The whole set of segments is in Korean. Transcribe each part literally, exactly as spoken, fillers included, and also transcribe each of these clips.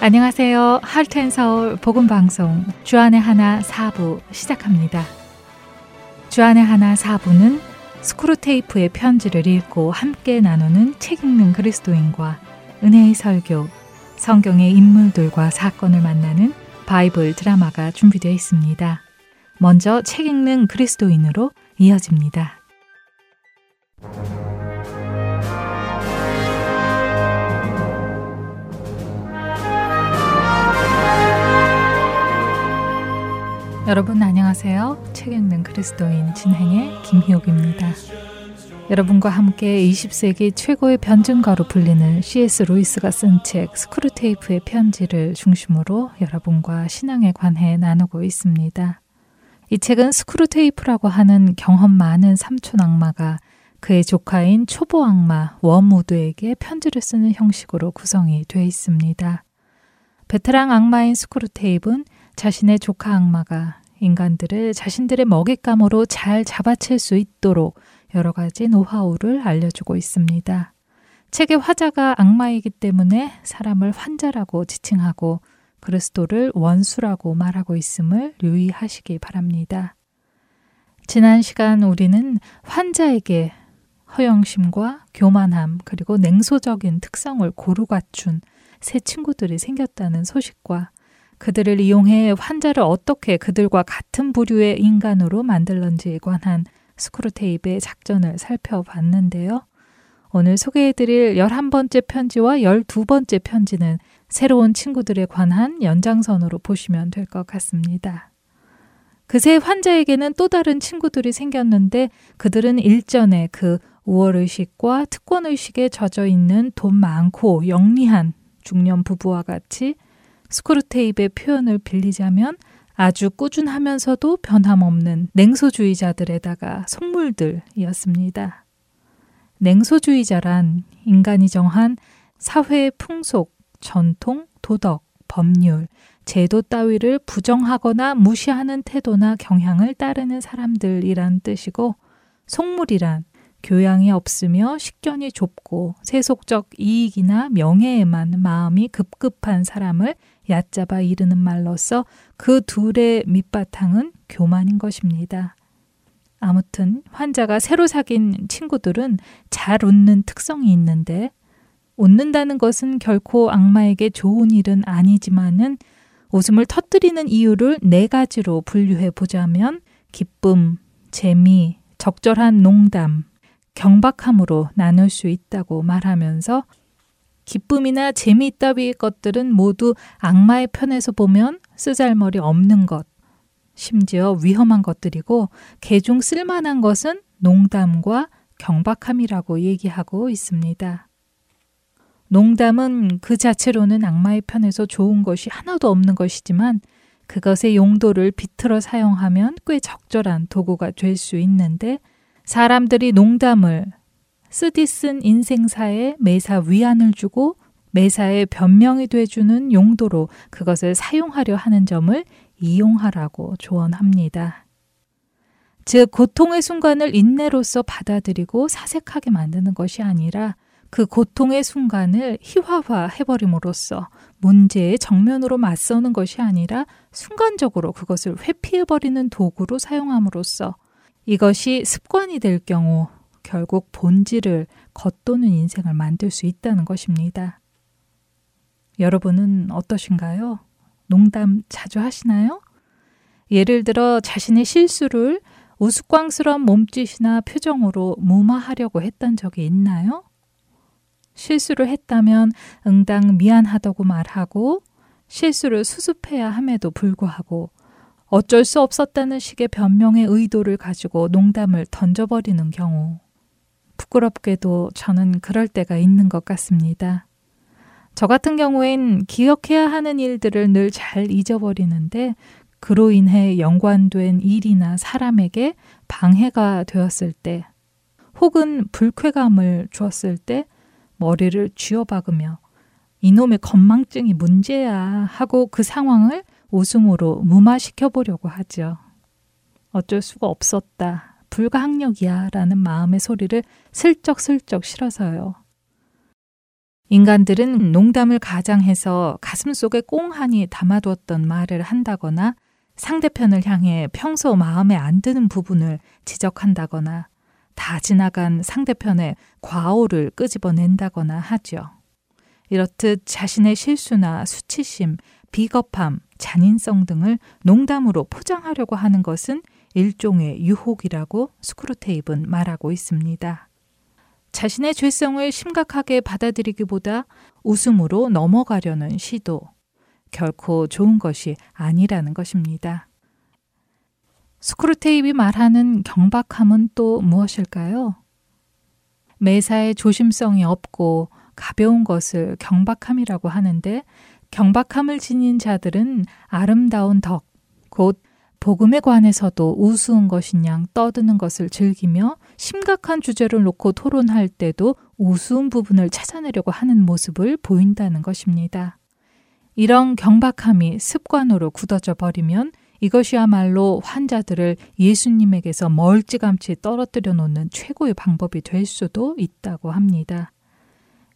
안녕하세요. 하트앤서울 복음방송 주 안에 하나 사 부 시작합니다. 주 안에 하나 사 부는 스크루테이프의 편지를 읽고 함께 나누는 책 읽는 그리스도인과 은혜의 설교, 성경의 인물들과 사건을 만나는 바이블 드라마가 준비되어 있습니다. 먼저 책 읽는 그리스도인으로 이어집니다. 여러분 안녕하세요. 책 읽는 그리스도인 진행의 김희옥입니다. 여러분과 함께 이십 세기 최고의 변증가로 불리는 씨 에스 루이스가 쓴 책 스크루테이프의 편지를 중심으로 여러분과 신앙에 관해 나누고 있습니다. 이 책은 스크루테이프라고 하는 경험 많은 삼촌 악마가 그의 조카인 초보 악마 워무드에게 편지를 쓰는 형식으로 구성이 되어 있습니다. 베테랑 악마인 스크루테이프는 자신의 조카 악마가 인간들을 자신들의 먹잇감으로 잘 잡아챌 수 있도록 여러 가지 노하우를 알려주고 있습니다. 책의 화자가 악마이기 때문에 사람을 환자라고 지칭하고 그리스도를 원수라고 말하고 있음을 유의하시기 바랍니다. 지난 시간 우리는 환자에게 허영심과 교만함 그리고 냉소적인 특성을 고루 갖춘 새 친구들이 생겼다는 소식과 그들을 이용해 환자를 어떻게 그들과 같은 부류의 인간으로 만들는지에 관한 스크루테이프의 작전을 살펴봤는데요. 오늘 소개해드릴 열한 번째 편지와 열두 번째 편지는 새로운 친구들에 관한 연장선으로 보시면 될 것 같습니다. 그새 환자에게는 또 다른 친구들이 생겼는데 그들은 일전에 그 우월의식과 특권의식에 젖어있는 돈 많고 영리한 중년 부부와 같이 스크루테이프의 표현을 빌리자면 아주 꾸준하면서도 변함없는 냉소주의자들에다가 속물들이었습니다. 냉소주의자란 인간이 정한 사회의 풍속, 전통, 도덕, 법률, 제도 따위를 부정하거나 무시하는 태도나 경향을 따르는 사람들이란 뜻이고 속물이란 교양이 없으며 식견이 좁고 세속적 이익이나 명예에만 마음이 급급한 사람을 얕잡아 이르는 말로써 그 둘의 밑바탕은 교만인 것입니다. 아무튼 환자가 새로 사귄 친구들은 잘 웃는 특성이 있는데 웃는다는 것은 결코 악마에게 좋은 일은 아니지만은 웃음을 터뜨리는 이유를 네 가지로 분류해 보자면 기쁨, 재미, 적절한 농담, 경박함으로 나눌 수 있다고 말하면서 기쁨이나 재미 따위의 것들은 모두 악마의 편에서 보면 쓰잘머리 없는 것, 심지어 위험한 것들이고 개중 쓸만한 것은 농담과 경박함이라고 얘기하고 있습니다. 농담은 그 자체로는 악마의 편에서 좋은 것이 하나도 없는 것이지만 그것의 용도를 비틀어 사용하면 꽤 적절한 도구가 될 수 있는데 사람들이 농담을 쓰디 쓴 인생사에 매사 위안을 주고 매사에 변명이 돼주는 용도로 그것을 사용하려 하는 점을 이용하라고 조언합니다. 즉 고통의 순간을 인내로서 받아들이고 사색하게 만드는 것이 아니라 그 고통의 순간을 희화화해버림으로써 문제의 정면으로 맞서는 것이 아니라 순간적으로 그것을 회피해버리는 도구로 사용함으로써 이것이 습관이 될 경우 결국 본질을 겉도는 인생을 만들 수 있다는 것입니다. 여러분은 어떠신가요? 농담 자주 하시나요? 예를 들어 자신의 실수를 우스꽝스러운 몸짓이나 표정으로 무마하려고 했던 적이 있나요? 실수를 했다면 응당 미안하다고 말하고 실수를 수습해야 함에도 불구하고 어쩔 수 없었다는 식의 변명의 의도를 가지고 농담을 던져버리는 경우 부끄럽게도 저는 그럴 때가 있는 것 같습니다. 저 같은 경우엔 기억해야 하는 일들을 늘 잘 잊어버리는데 그로 인해 연관된 일이나 사람에게 방해가 되었을 때 혹은 불쾌감을 주었을 때 머리를 쥐어박으며 이놈의 건망증이 문제야 하고 그 상황을 웃음으로 무마시켜보려고 하죠. 어쩔 수가 없었다, 불가항력이야 라는 마음의 소리를 슬쩍슬쩍 실어서요. 인간들은 농담을 가장해서 가슴속에 꽁하니 담아두었던 말을 한다거나 상대편을 향해 평소 마음에 안 드는 부분을 지적한다거나 다 지나간 상대편의 과오를 끄집어낸다거나 하죠. 이렇듯 자신의 실수나 수치심, 비겁함, 잔인성 등을 농담으로 포장하려고 하는 것은 일종의 유혹이라고 스크루테이프는 말하고 있습니다. 자신의 죄성을 심각하게 받아들이기보다 웃음으로 넘어가려는 시도, 결코 좋은 것이 아니라는 것입니다. 스크루테이프가 말하는 경박함은 또 무엇일까요? 매사에 조심성이 없고 가벼운 것을 경박함이라고 하는데, 경박함을 지닌 자들은 아름다운 덕, 곧 복음에 관해서도 우스운 것인 양 떠드는 것을 즐기며 심각한 주제를 놓고 토론할 때도 우스운 부분을 찾아내려고 하는 모습을 보인다는 것입니다. 이런 경박함이 습관으로 굳어져 버리면 이것이야말로 환자들을 예수님에게서 멀찌감치 떨어뜨려 놓는 최고의 방법이 될 수도 있다고 합니다.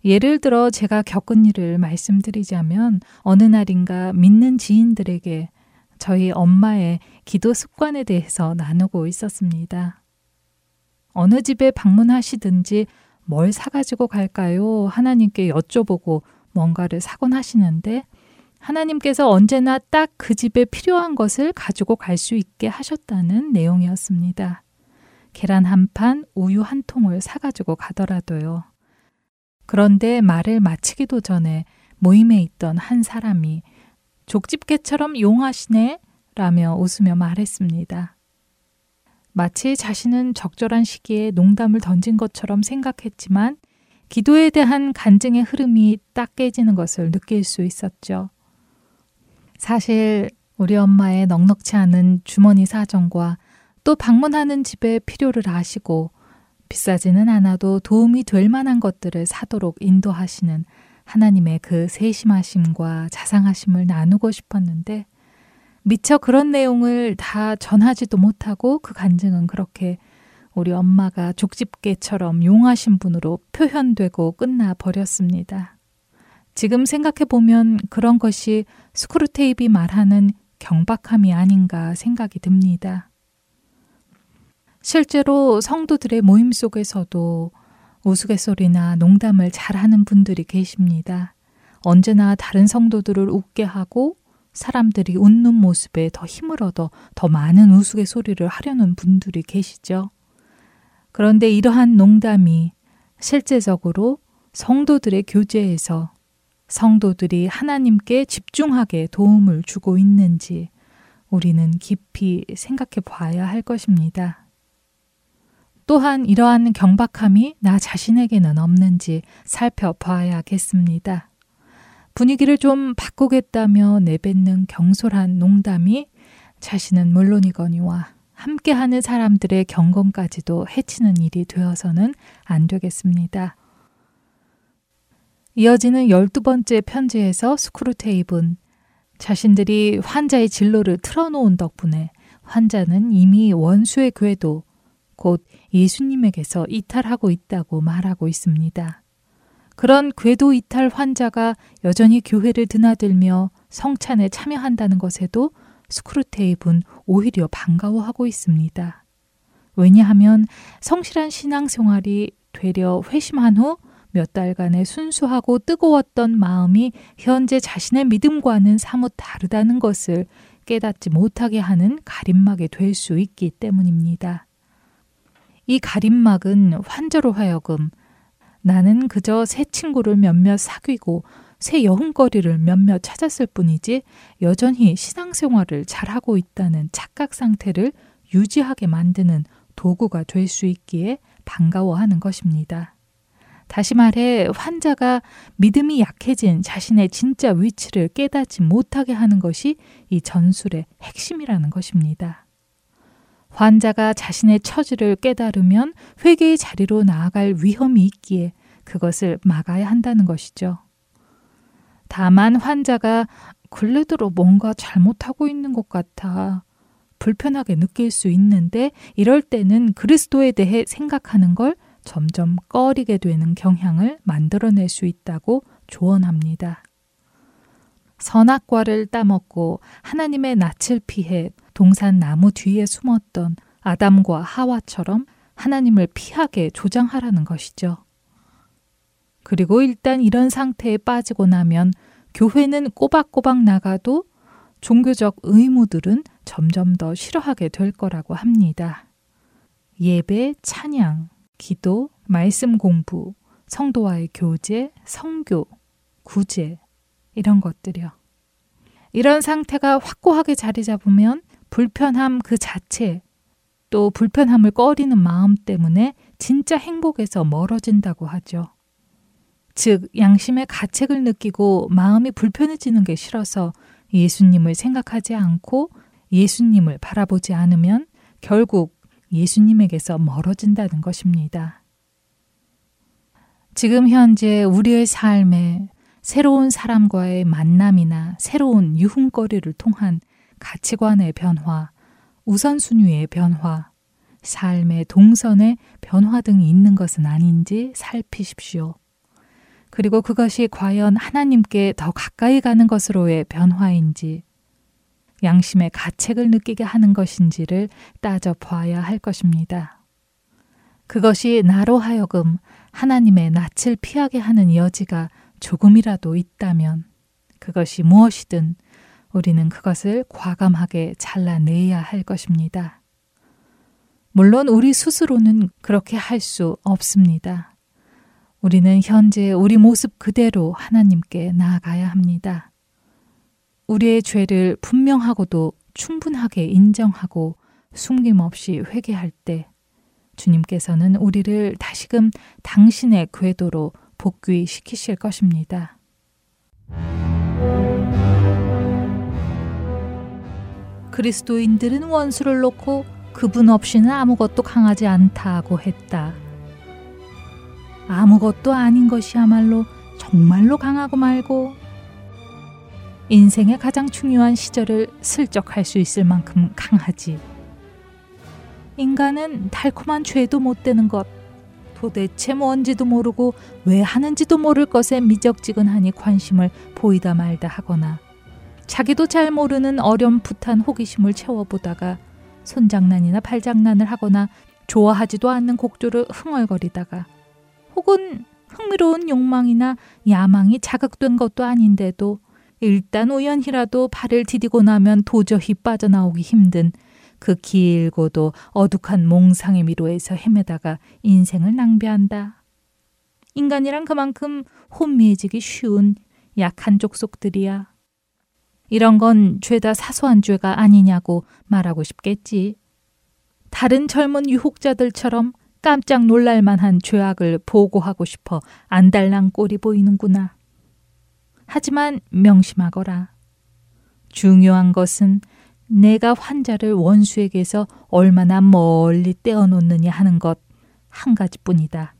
예를 들어 제가 겪은 일을 말씀드리자면, 어느 날인가 믿는 지인들에게 저희 엄마의 기도 습관에 대해서 나누고 있었습니다. 어느 집에 방문하시든지 뭘 사가지고 갈까요? 하나님께 여쭤보고 뭔가를 사곤 하시는데, 하나님께서 언제나 딱 그 집에 필요한 것을 가지고 갈 수 있게 하셨다는 내용이었습니다. 계란 한 판, 우유 한 통을 사가지고 가더라도요. 그런데 말을 마치기도 전에 모임에 있던 한 사람이 족집게처럼 용하시네 라며 웃으며 말했습니다. 마치 자신은 적절한 시기에 농담을 던진 것처럼 생각했지만 기도에 대한 간증의 흐름이 딱 깨지는 것을 느낄 수 있었죠. 사실 우리 엄마의 넉넉치 않은 주머니 사정과 또 방문하는 집의 필요를 아시고 비싸지는 않아도 도움이 될 만한 것들을 사도록 인도하시는 하나님의 그 세심하심과 자상하심을 나누고 싶었는데, 미처 그런 내용을 다 전하지도 못하고 그 간증은 그렇게 우리 엄마가 족집게처럼 용하신 분으로 표현되고 끝나버렸습니다. 지금 생각해보면 그런 것이 스크루테이프가 말하는 경박함이 아닌가 생각이 듭니다. 실제로 성도들의 모임 속에서도 우스갯소리나 농담을 잘하는 분들이 계십니다. 언제나 다른 성도들을 웃게 하고 사람들이 웃는 모습에 더 힘을 얻어 더 많은 우스갯소리를 하려는 분들이 계시죠. 그런데 이러한 농담이 실제적으로 성도들의 교제에서 성도들이 하나님께 집중하게 도움을 주고 있는지 우리는 깊이 생각해 봐야 할 것입니다. 또한 이러한 경박함이 나 자신에게는 없는지 살펴봐야겠습니다. 분위기를 좀 바꾸겠다며 내뱉는 경솔한 농담이 자신은 물론이거니와 함께하는 사람들의 경건까지도 해치는 일이 되어서는 안 되겠습니다. 이어지는 열두 번째 편지에서 스크루테이프는 자신들이 환자의 진로를 틀어놓은 덕분에 환자는 이미 원수의 궤도, 곧 예수님에게서 이탈하고 있다고 말하고 있습니다. 그런 궤도 이탈 환자가 여전히 교회를 드나들며 성찬에 참여한다는 것에도 스크루테이프는 오히려 반가워하고 있습니다. 왜냐하면 성실한 신앙생활이 되려 회심한 후 몇 달간의 순수하고 뜨거웠던 마음이 현재 자신의 믿음과는 사뭇 다르다는 것을 깨닫지 못하게 하는 가림막이 될 수 있기 때문입니다. 이 가림막은 환자로 하여금 나는 그저 새 친구를 몇몇 사귀고 새 여흥거리를 몇몇 찾았을 뿐이지 여전히 신앙생활을 잘하고 있다는 착각 상태를 유지하게 만드는 도구가 될 수 있기에 반가워하는 것입니다. 다시 말해 환자가 믿음이 약해진 자신의 진짜 위치를 깨닫지 못하게 하는 것이 이 전술의 핵심이라는 것입니다. 환자가 자신의 처지를 깨달으면 회개의 자리로 나아갈 위험이 있기에 그것을 막아야 한다는 것이죠. 다만 환자가 근래 들어 뭔가 잘못하고 있는 것 같아 불편하게 느낄 수 있는데, 이럴 때는 그리스도에 대해 생각하는 걸 점점 꺼리게 되는 경향을 만들어낼 수 있다고 조언합니다. 선악과를 따먹고 하나님의 낯을 피해 동산 나무 뒤에 숨었던 아담과 하와처럼 하나님을 피하게 조장하라는 것이죠. 그리고 일단 이런 상태에 빠지고 나면 교회는 꼬박꼬박 나가도 종교적 의무들은 점점 더 싫어하게 될 거라고 합니다. 예배, 찬양, 기도, 말씀 공부, 성도와의 교제, 성교, 구제 이런 것들이요. 이런 상태가 확고하게 자리 잡으면 불편함 그 자체, 또 불편함을 꺼리는 마음 때문에 진짜 행복에서 멀어진다고 하죠. 즉, 양심의 가책을 느끼고 마음이 불편해지는 게 싫어서 예수님을 생각하지 않고 예수님을 바라보지 않으면 결국 예수님에게서 멀어진다는 것입니다. 지금 현재 우리의 삶에 새로운 사람과의 만남이나 새로운 유흥거리를 통한 가치관의 변화, 우선순위의 변화, 삶의 동선의 변화 등이 있는 것은 아닌지 살피십시오. 그리고 그것이 과연 하나님께 더 가까이 가는 것으로의 변화인지, 양심의 가책을 느끼게 하는 것인지를 따져봐야 할 것입니다. 그것이 나로 하여금 하나님의 낯을 피하게 하는 여지가 조금이라도 있다면, 그것이 무엇이든 우리는 그것을 과감하게 잘라내야 할 것입니다. 물론 우리 스스로는 그렇게 할 수 없습니다. 우리는 현재 우리 모습 그대로 하나님께 나아가야 합니다. 우리의 죄를 분명하고도 충분하게 인정하고 숨김없이 회개할 때 주님께서는 우리를 다시금 당신의 궤도로 복귀시키실 것입니다. 그리스도인들은 원수를 놓고 그분 없이는 아무것도 강하지 않다고 했다. 아무것도 아닌 것이야말로 정말로 강하고 말고, 인생의 가장 중요한 시절을 슬쩍 할 수 있을 만큼 강하지. 인간은 달콤한 죄도 못 되는 것, 도대체 뭔지도 모르고 왜 하는지도 모를 것에 미적지근하니 관심을 보이다 말다 하거나, 자기도 잘 모르는 어렴풋한 호기심을 채워보다가 손장난이나 발장난을 하거나, 좋아하지도 않는 곡조를 흥얼거리다가, 혹은 흥미로운 욕망이나 야망이 자극된 것도 아닌데도 일단 우연히라도 발을 디디고 나면 도저히 빠져나오기 힘든 그 길고도 어둑한 몽상의 미로에서 헤매다가 인생을 낭비한다. 인간이란 그만큼 혼미해지기 쉬운 약한 족속들이야. 이런 건 죄다 사소한 죄가 아니냐고 말하고 싶겠지. 다른 젊은 유혹자들처럼 깜짝 놀랄만한 죄악을 보고하고 싶어 안달난 꼴이 보이는구나. 하지만 명심하거라. 중요한 것은 내가 환자를 원수에게서 얼마나 멀리 떼어놓느냐 하는 것 한 가지뿐이다.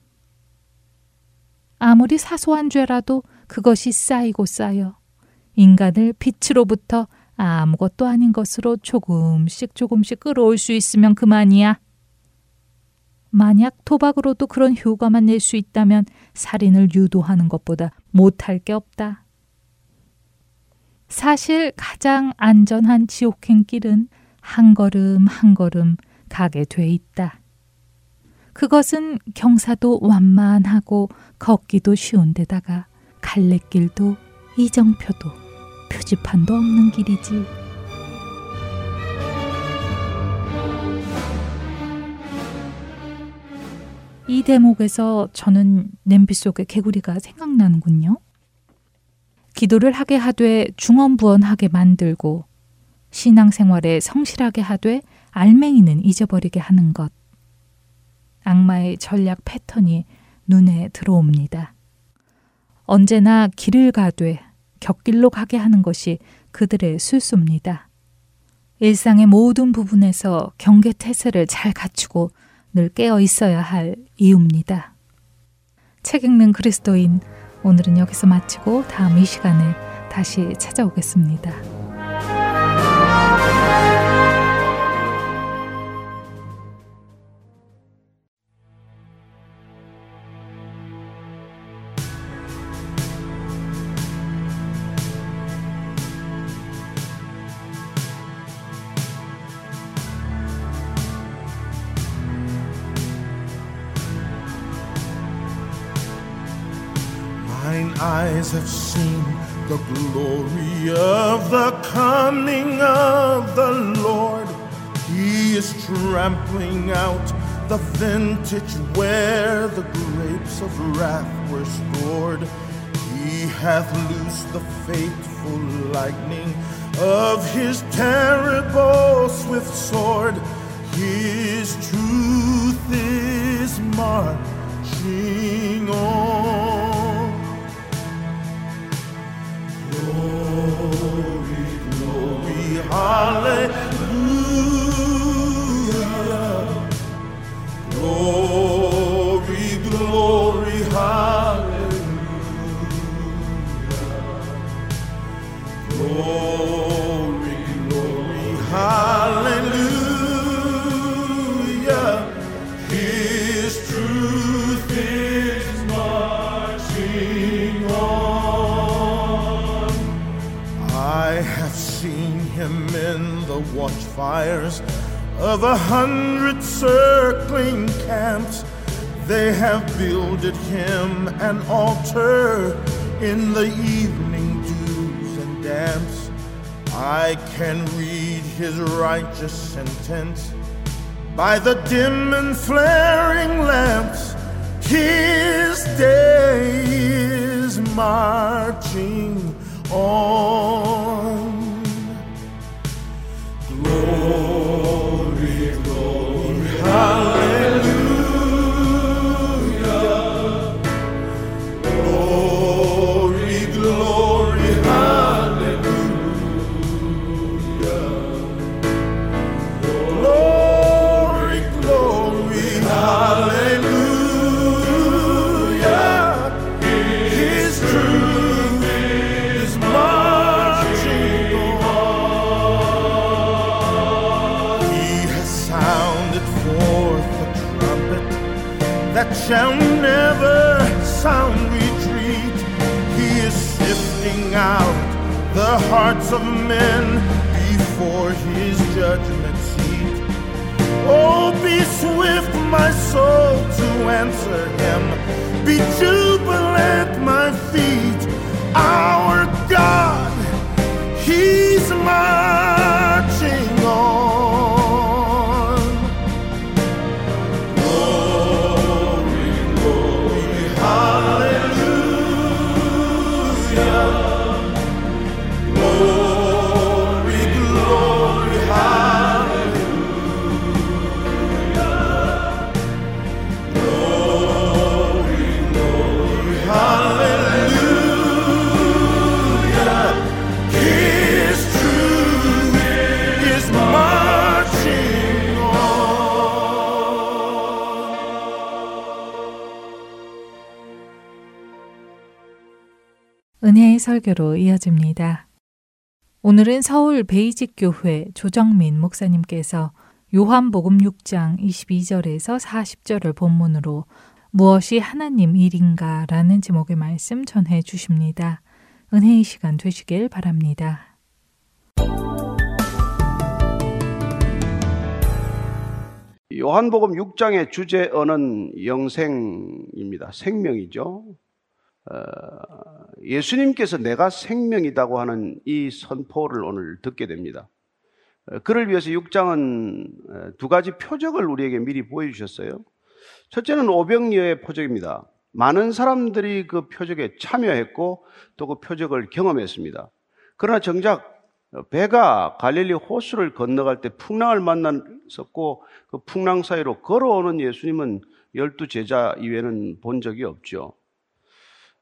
아무리 사소한 죄라도 그것이 쌓이고 쌓여 인간을 빛으로부터 아무것도 아닌 것으로 조금씩 조금씩 끌어올 수 있으면 그만이야. 만약 도박으로도 그런 효과만 낼 수 있다면 살인을 유도하는 것보다 못할 게 없다. 사실 가장 안전한 지옥행길은 한 걸음 한 걸음 가게 돼 있다. 그것은 경사도 완만하고 걷기도 쉬운 데다가 갈래길도 이정표도 표지판도 없는 길이지. 이 대목에서 저는 냄비 속의 개구리가 생각나는군요. 기도를 하게 하되 중언부언하게 만들고, 신앙생활에 성실하게 하되 알맹이는 잊어버리게 하는 것. 악마의 전략 패턴이 눈에 들어옵니다. 언제나 길을 가되 곁길로 가게 하는 것이 그들의 술수입니다. 일상의 모든 부분에서 경계태세를 잘 갖추고 늘 깨어 있어야 할 이유입니다. 책 읽는 그리스도인, 오늘은 여기서 마치고 다음 이 시간에 다시 찾아오겠습니다. Eyes have seen the glory of the coming of the Lord. He is trampling out the vintage where the grapes of wrath were stored. He hath loosed the fateful lightning of his terrible swift sword. His truth is marching on. Hallelujah, glory, glory, hallelujah, glory, glory, hallelujah, his truth is marching on. I have seen him in the watchfires of a hundred circling camps. They have builded him an altar in the evening dews and damps. I can read his righteous sentence by the dim and flaring lamps. His day is marching on. Glory, glory, hallelujah. Glory, glory, hallelujah. Glory, glory, hallelujah. His truth is mine. That shall never sound retreat. He is sifting out the hearts of men before his judgment seat. Oh, be swift, my soul, to answer him. Be jubilant, my feet. Our God, he's marching on. 은혜의 설교로 이어집니다. 오늘은 서울 베이직 교회 조정민 목사님께서 요한복음 육 장 이십이 절에서 사십 절을 본문으로 무엇이 하나님 일인가 라는 제목의 말씀 전해 주십니다. 은혜의 시간 되시길 바랍니다. 요한복음 육 장의 주제어는 영생입니다. 생명이죠. 예수님께서 내가 생명이라고 하는 이 선포를 오늘 듣게 됩니다. 그를 위해서 육 장은 두 가지 표적을 우리에게 미리 보여주셨어요. 첫째는 오병이어의 표적입니다. 많은 사람들이 그 표적에 참여했고 또 그 표적을 경험했습니다. 그러나 정작 배가 갈릴리 호수를 건너갈 때 풍랑을 만났었고 그 풍랑 사이로 걸어오는 예수님은 열두 제자 이외에는 본 적이 없죠.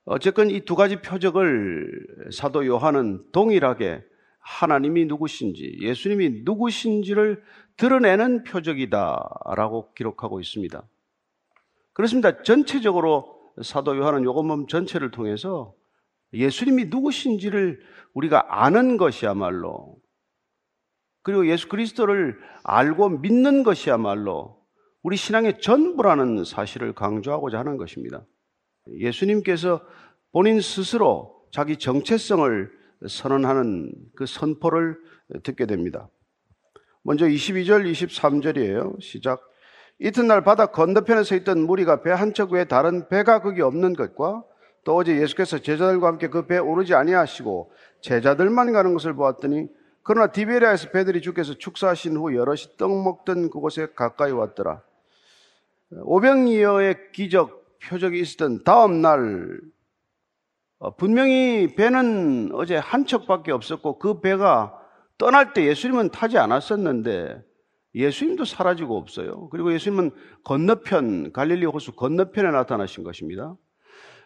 어쨌건 이 두 가지 표적을 사도 요한은 동일하게 하나님이 누구신지 예수님이 누구신지를 드러내는 표적이다라고 기록하고 있습니다. 그렇습니다. 전체적으로 사도 요한은 요한복음 전체를 통해서 예수님이 누구신지를 우리가 아는 것이야말로, 그리고 예수 그리스도를 알고 믿는 것이야말로 우리 신앙의 전부라는 사실을 강조하고자 하는 것입니다. 예수님께서 본인 스스로 자기 정체성을 선언하는 그 선포를 듣게 됩니다. 먼저 이십이 절 이십삼 절이에요. 시작. 이튿날 바다 건너편에 서 있던 무리가 배 한 척 외에 다른 배가 거기 없는 것과 또 어제 예수께서 제자들과 함께 그 배에 오르지 아니하시고 제자들만 가는 것을 보았더니 그러나 디베리아에서 배들이 주께서 축사하신 후 여럿이 떡 먹던 그곳에 가까이 왔더라. 오병이어의 기적 표적이 있었던 다음 날 분명히 배는 어제 한 척밖에 없었고 그 배가 떠날 때 예수님은 타지 않았었는데 예수님도 사라지고 없어요. 그리고 예수님은 건너편, 갈릴리 호수 건너편에 나타나신 것입니다.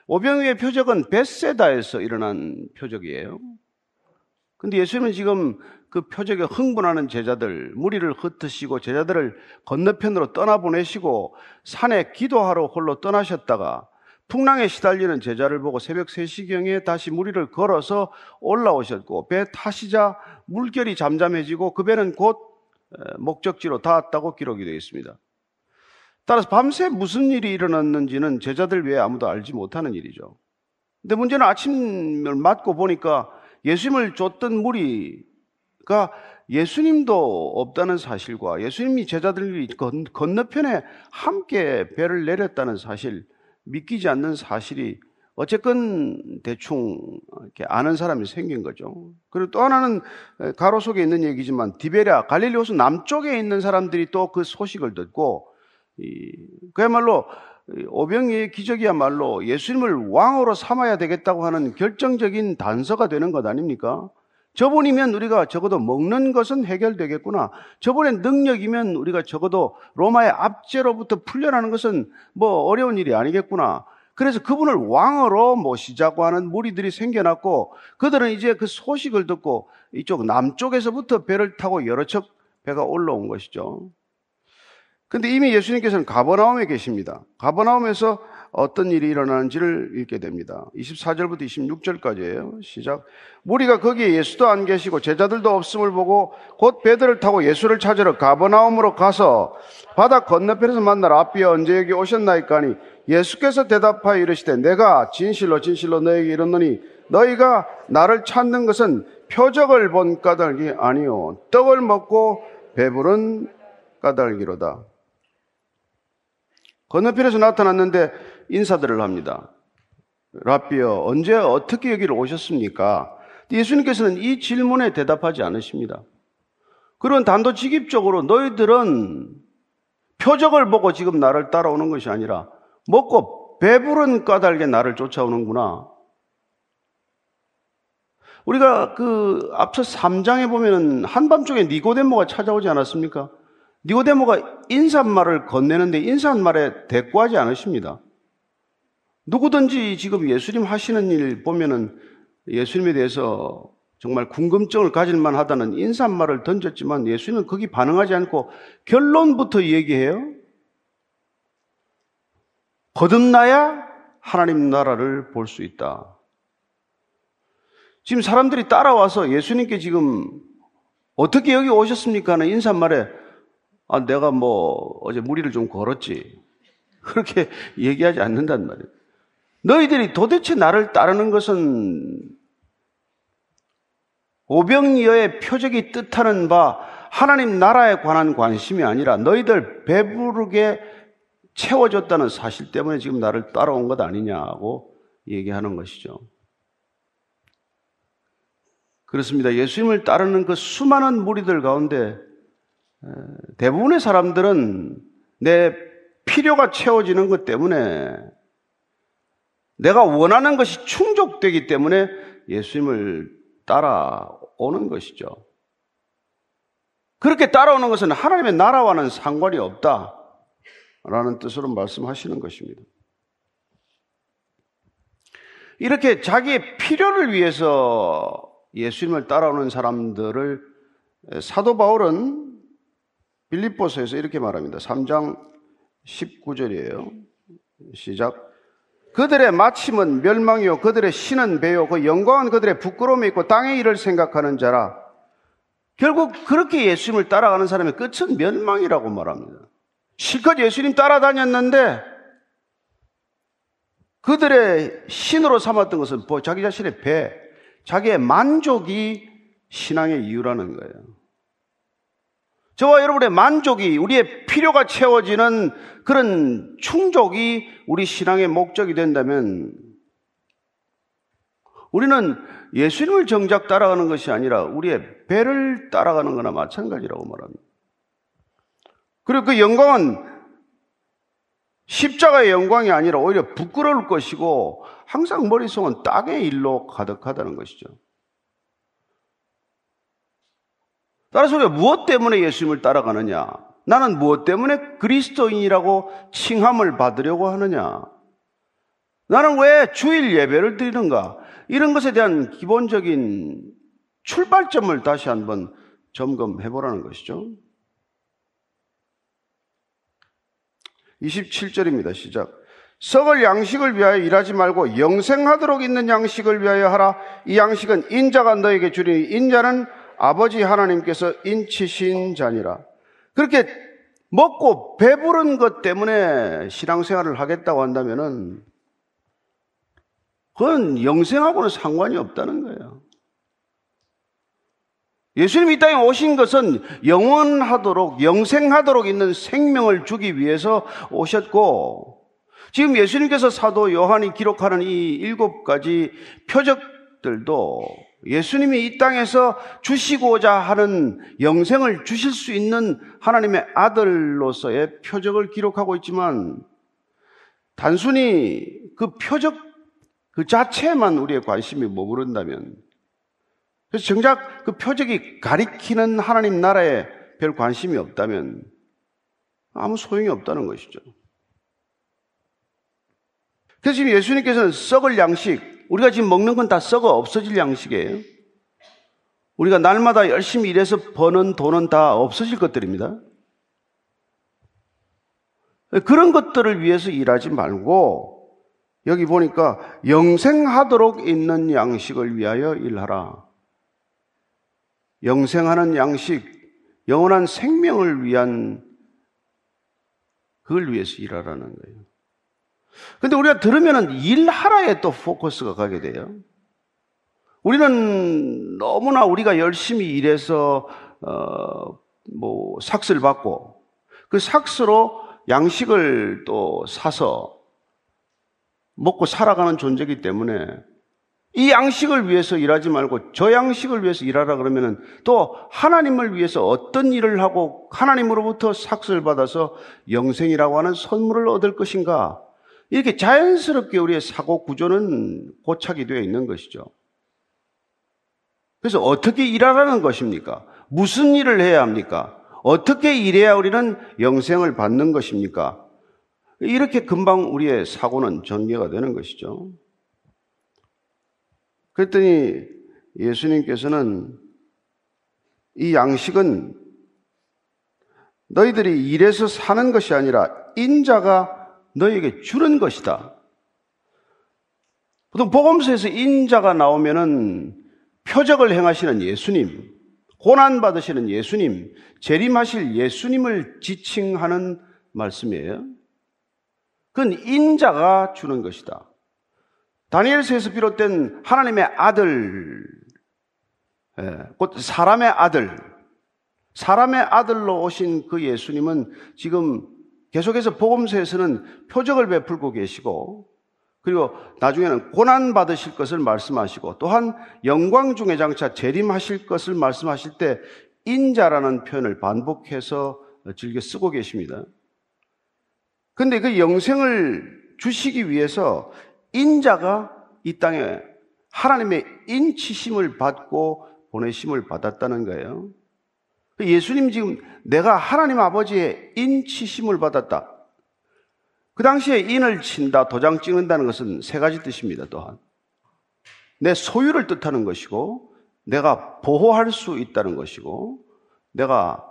오병이어의 표적은 벳세다에서 일어난 표적이에요. 근데 예수님은 지금 그 표적에 흥분하는 제자들, 무리를 흩으시고 제자들을 건너편으로 떠나보내시고 산에 기도하러 홀로 떠나셨다가 풍랑에 시달리는 제자를 보고 새벽 세 시경에 다시 무리를 걸어서 올라오셨고 배 타시자 물결이 잠잠해지고 그 배는 곧 목적지로 닿았다고 기록이 되어 있습니다. 따라서 밤새 무슨 일이 일어났는지는 제자들 외에 아무도 알지 못하는 일이죠. 근데 문제는 아침을 맞고 보니까 예수님을 쫓던 무리가 예수님도 없다는 사실과 예수님이 제자들이 건너편에 함께 배를 내렸다는 사실, 믿기지 않는 사실이 어쨌건 대충 이렇게 아는 사람이 생긴 거죠. 그리고 또 하나는 가로 속에 있는 얘기지만 디베랴 갈릴리 호수 남쪽에 있는 사람들이 또 그 소식을 듣고 이, 그야말로 오병이어의 기적이야말로 예수님을 왕으로 삼아야 되겠다고 하는 결정적인 단서가 되는 것 아닙니까? 저분이면 우리가 적어도 먹는 것은 해결되겠구나. 저분의 능력이면 우리가 적어도 로마의 압제로부터 풀려나는 것은 뭐 어려운 일이 아니겠구나. 그래서 그분을 왕으로 모시자고 하는 무리들이 생겨났고 그들은 이제 그 소식을 듣고 이쪽 남쪽에서부터 배를 타고 여러 척 배가 올라온 것이죠. 근데 이미 예수님께서는 가버나움에 계십니다. 가버나움에서 어떤 일이 일어나는지를 읽게 됩니다. 이십사 절부터 이십육 절까지예요. 시작. 무리가 거기에 예수도 안 계시고 제자들도 없음을 보고 곧 배들을 타고 예수를 찾으러 가버나움으로 가서 바다 건너편에서 만날 아비야 언제 여기 오셨나이까 하니 예수께서 대답하여 이르시되 내가 진실로 진실로 너에게 이르노니 너희가 나를 찾는 것은 표적을 본 까닭이 아니요 떡을 먹고 배부른 까닭이로다. 건너편에서 나타났는데 인사들을 합니다. 라삐여, 언제 어떻게 여기를 오셨습니까? 예수님께서는 이 질문에 대답하지 않으십니다. 그런 단도직입적으로 너희들은 표적을 보고 지금 나를 따라오는 것이 아니라 먹고 배부른 까닭에 나를 쫓아오는구나. 우리가 그 앞서 삼 장에 보면 한밤중에 니고데모가 찾아오지 않았습니까? 니고데모가 인사말을 건네는데 인사말에 대꾸하지 않으십니다. 누구든지 지금 예수님 하시는 일 보면은 예수님에 대해서 정말 궁금증을 가질만 하다는 인사말을 던졌지만 예수님은 거기 반응하지 않고 결론부터 얘기해요. 거듭나야 하나님 나라를 볼 수 있다. 지금 사람들이 따라와서 예수님께 지금 어떻게 여기 오셨습니까? 하는 인사말에 아, 내가 뭐 어제 무리를 좀 걸었지. 그렇게 얘기하지 않는단 말이에요. 너희들이 도대체 나를 따르는 것은 오병이어의 표적이 뜻하는 바 하나님 나라에 관한 관심이 아니라 너희들 배부르게 채워줬다는 사실 때문에 지금 나를 따라온 것 아니냐고 얘기하는 것이죠. 그렇습니다. 예수님을 따르는 그 수많은 무리들 가운데 대부분의 사람들은 내 필요가 채워지는 것 때문에 내가 원하는 것이 충족되기 때문에 예수님을 따라오는 것이죠. 그렇게 따라오는 것은 하나님의 나라와는 상관이 없다라는 뜻으로 말씀하시는 것입니다. 이렇게 자기의 필요를 위해서 예수님을 따라오는 사람들을 사도 바울은 빌립보서에서 이렇게 말합니다. 삼 장 십구 절이에요. 시작. 그들의 마침은 멸망이요 그들의 신은 배요 그 영광은 그들의 부끄러움이 있고 땅의 일을 생각하는 자라. 결국 그렇게 예수님을 따라가는 사람의 끝은 멸망이라고 말합니다. 실컷 예수님 따라다녔는데 그들의 신으로 삼았던 것은 자기 자신의 배, 자기의 만족이 신앙의 이유라는 거예요. 저와 여러분의 만족이, 우리의 필요가 채워지는 그런 충족이 우리 신앙의 목적이 된다면 우리는 예수님을 정작 따라가는 것이 아니라 우리의 배를 따라가는 거나 마찬가지라고 말합니다. 그리고 그 영광은 십자가의 영광이 아니라 오히려 부끄러울 것이고 항상 머릿속은 땅의 일로 가득하다는 것이죠. 따라서 우리가 무엇 때문에 예수님을 따라가느냐, 나는 무엇 때문에 그리스도인이라고 칭함을 받으려고 하느냐, 나는 왜 주일 예배를 드리는가, 이런 것에 대한 기본적인 출발점을 다시 한번 점검해 보라는 것이죠. 이십칠 절입니다. 시작. 썩을 양식을 위하여 일하지 말고 영생하도록 있는 양식을 위하여 하라. 이 양식은 인자가 너에게 주리니 인자는 아버지 하나님께서 인치신 자니라. 그렇게 먹고 배부른 것 때문에 신앙생활을 하겠다고 한다면은 그건 영생하고는 상관이 없다는 거예요. 예수님이 이 땅에 오신 것은 영원하도록, 영생하도록 있는 생명을 주기 위해서 오셨고, 지금 예수님께서 사도 요한이 기록하는 이 일곱 가지 표적들도 예수님이 이 땅에서 주시고자 하는 영생을 주실 수 있는 하나님의 아들로서의 표적을 기록하고 있지만, 단순히 그 표적 그 자체에만 우리의 관심이 머무른다면, 그래서 정작 그 표적이 가리키는 하나님 나라에 별 관심이 없다면 아무 소용이 없다는 것이죠. 그래서 지금 예수님께서는 썩을 양식, 우리가 지금 먹는 건 다 썩어 없어질 양식이에요. 우리가 날마다 열심히 일해서 버는 돈은 다 없어질 것들입니다. 그런 것들을 위해서 일하지 말고 여기 보니까 영생하도록 있는 양식을 위하여 일하라. 영생하는 양식, 영원한 생명을 위한, 그걸 위해서 일하라는 거예요. 근데 우리가 들으면은 일하라에 또 포커스가 가게 돼요. 우리는 너무나 우리가 열심히 일해서, 어, 뭐, 삭스를 받고, 그 삭스로 양식을 또 사서 먹고 살아가는 존재이기 때문에 이 양식을 위해서 일하지 말고 저 양식을 위해서 일하라 그러면은 또 하나님을 위해서 어떤 일을 하고 하나님으로부터 삭스를 받아서 영생이라고 하는 선물을 얻을 것인가. 이렇게 자연스럽게 우리의 사고 구조는 고착이 되어 있는 것이죠. 그래서 어떻게 일하라는 것입니까? 무슨 일을 해야 합니까? 어떻게 일해야 우리는 영생을 받는 것입니까? 이렇게 금방 우리의 사고는 전개가 되는 것이죠. 그랬더니 예수님께서는 이 양식은 너희들이 일해서 사는 것이 아니라 인자가 너에게 주는 것이다. 보통 복음서에서 인자가 나오면은 표적을 행하시는 예수님, 고난 받으시는 예수님, 재림하실 예수님을 지칭하는 말씀이에요. 그건 인자가 주는 것이다. 다니엘서에서 비롯된 하나님의 아들, 곧 사람의 아들, 사람의 아들로 오신 그 예수님은 지금 계속해서 복음서에서는 표적을 베풀고 계시고, 그리고 나중에는 고난받으실 것을 말씀하시고, 또한 영광 중에 장차 재림하실 것을 말씀하실 때 인자라는 표현을 반복해서 즐겨 쓰고 계십니다. 그런데 그 영생을 주시기 위해서 인자가 이 땅에 하나님의 인치심을 받고 보내심을 받았다는 거예요. 예수님 지금 내가 하나님 아버지의 인치심을 받았다. 그 당시에 인을 친다, 도장 찍는다는 것은 세 가지 뜻입니다. 또한 내 소유를 뜻하는 것이고, 내가 보호할 수 있다는 것이고, 내가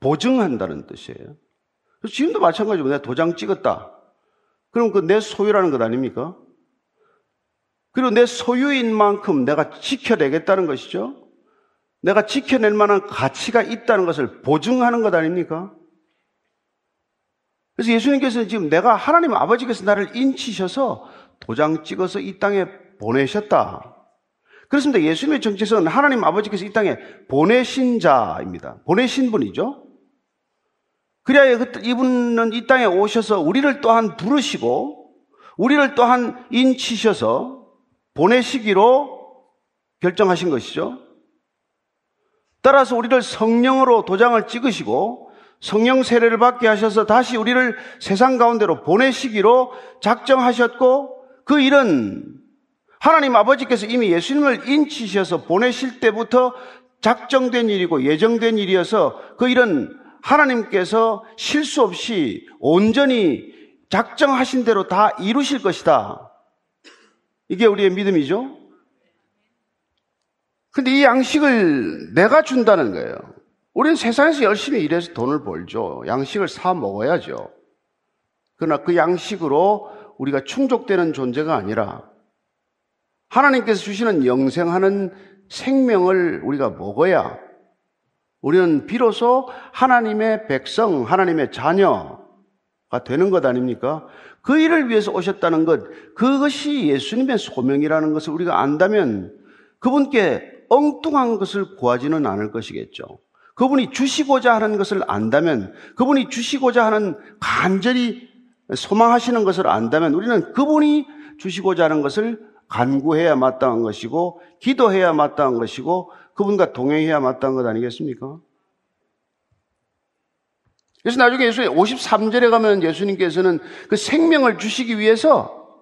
보증한다는 뜻이에요. 그래서 지금도 마찬가지로 내가 도장 찍었다. 그럼 그 내 소유라는 것 아닙니까? 그리고 내 소유인 만큼 내가 지켜내겠다는 것이죠. 내가 지켜낼 만한 가치가 있다는 것을 보증하는 것 아닙니까? 그래서 예수님께서는 지금 내가 하나님 아버지께서 나를 인치셔서 도장 찍어서 이 땅에 보내셨다. 그렇습니다. 예수님의 정체성은 하나님 아버지께서 이 땅에 보내신 자입니다. 보내신 분이죠. 그래야 이분은 이 땅에 오셔서 우리를 또한 부르시고 우리를 또한 인치셔서 보내시기로 결정하신 것이죠. 따라서 우리를 성령으로 도장을 찍으시고 성령 세례를 받게 하셔서 다시 우리를 세상 가운데로 보내시기로 작정하셨고, 그 일은 하나님 아버지께서 이미 예수님을 인치셔서 보내실 때부터 작정된 일이고 예정된 일이어서 그 일은 하나님께서 실수 없이 온전히 작정하신 대로 다 이루실 것이다. 이게 우리의 믿음이죠. 근데 이 양식을 내가 준다는 거예요. 우리는 세상에서 열심히 일해서 돈을 벌죠. 양식을 사 먹어야죠. 그러나 그 양식으로 우리가 충족되는 존재가 아니라 하나님께서 주시는 영생하는 생명을 우리가 먹어야 우리는 비로소 하나님의 백성, 하나님의 자녀가 되는 것 아닙니까? 그 일을 위해서 오셨다는 것, 그것이 예수님의 소명이라는 것을 우리가 안다면 그분께 엉뚱한 것을 구하지는 않을 것이겠죠. 그분이 주시고자 하는 것을 안다면, 그분이 주시고자 하는 간절히 소망하시는 것을 안다면 우리는 그분이 주시고자 하는 것을 간구해야 마땅한 것이고 기도해야 마땅한 것이고 그분과 동행해야 마땅한 것 아니겠습니까? 그래서 나중에 예수님 오십삼 절에 가면 예수님께서는 그 생명을 주시기 위해서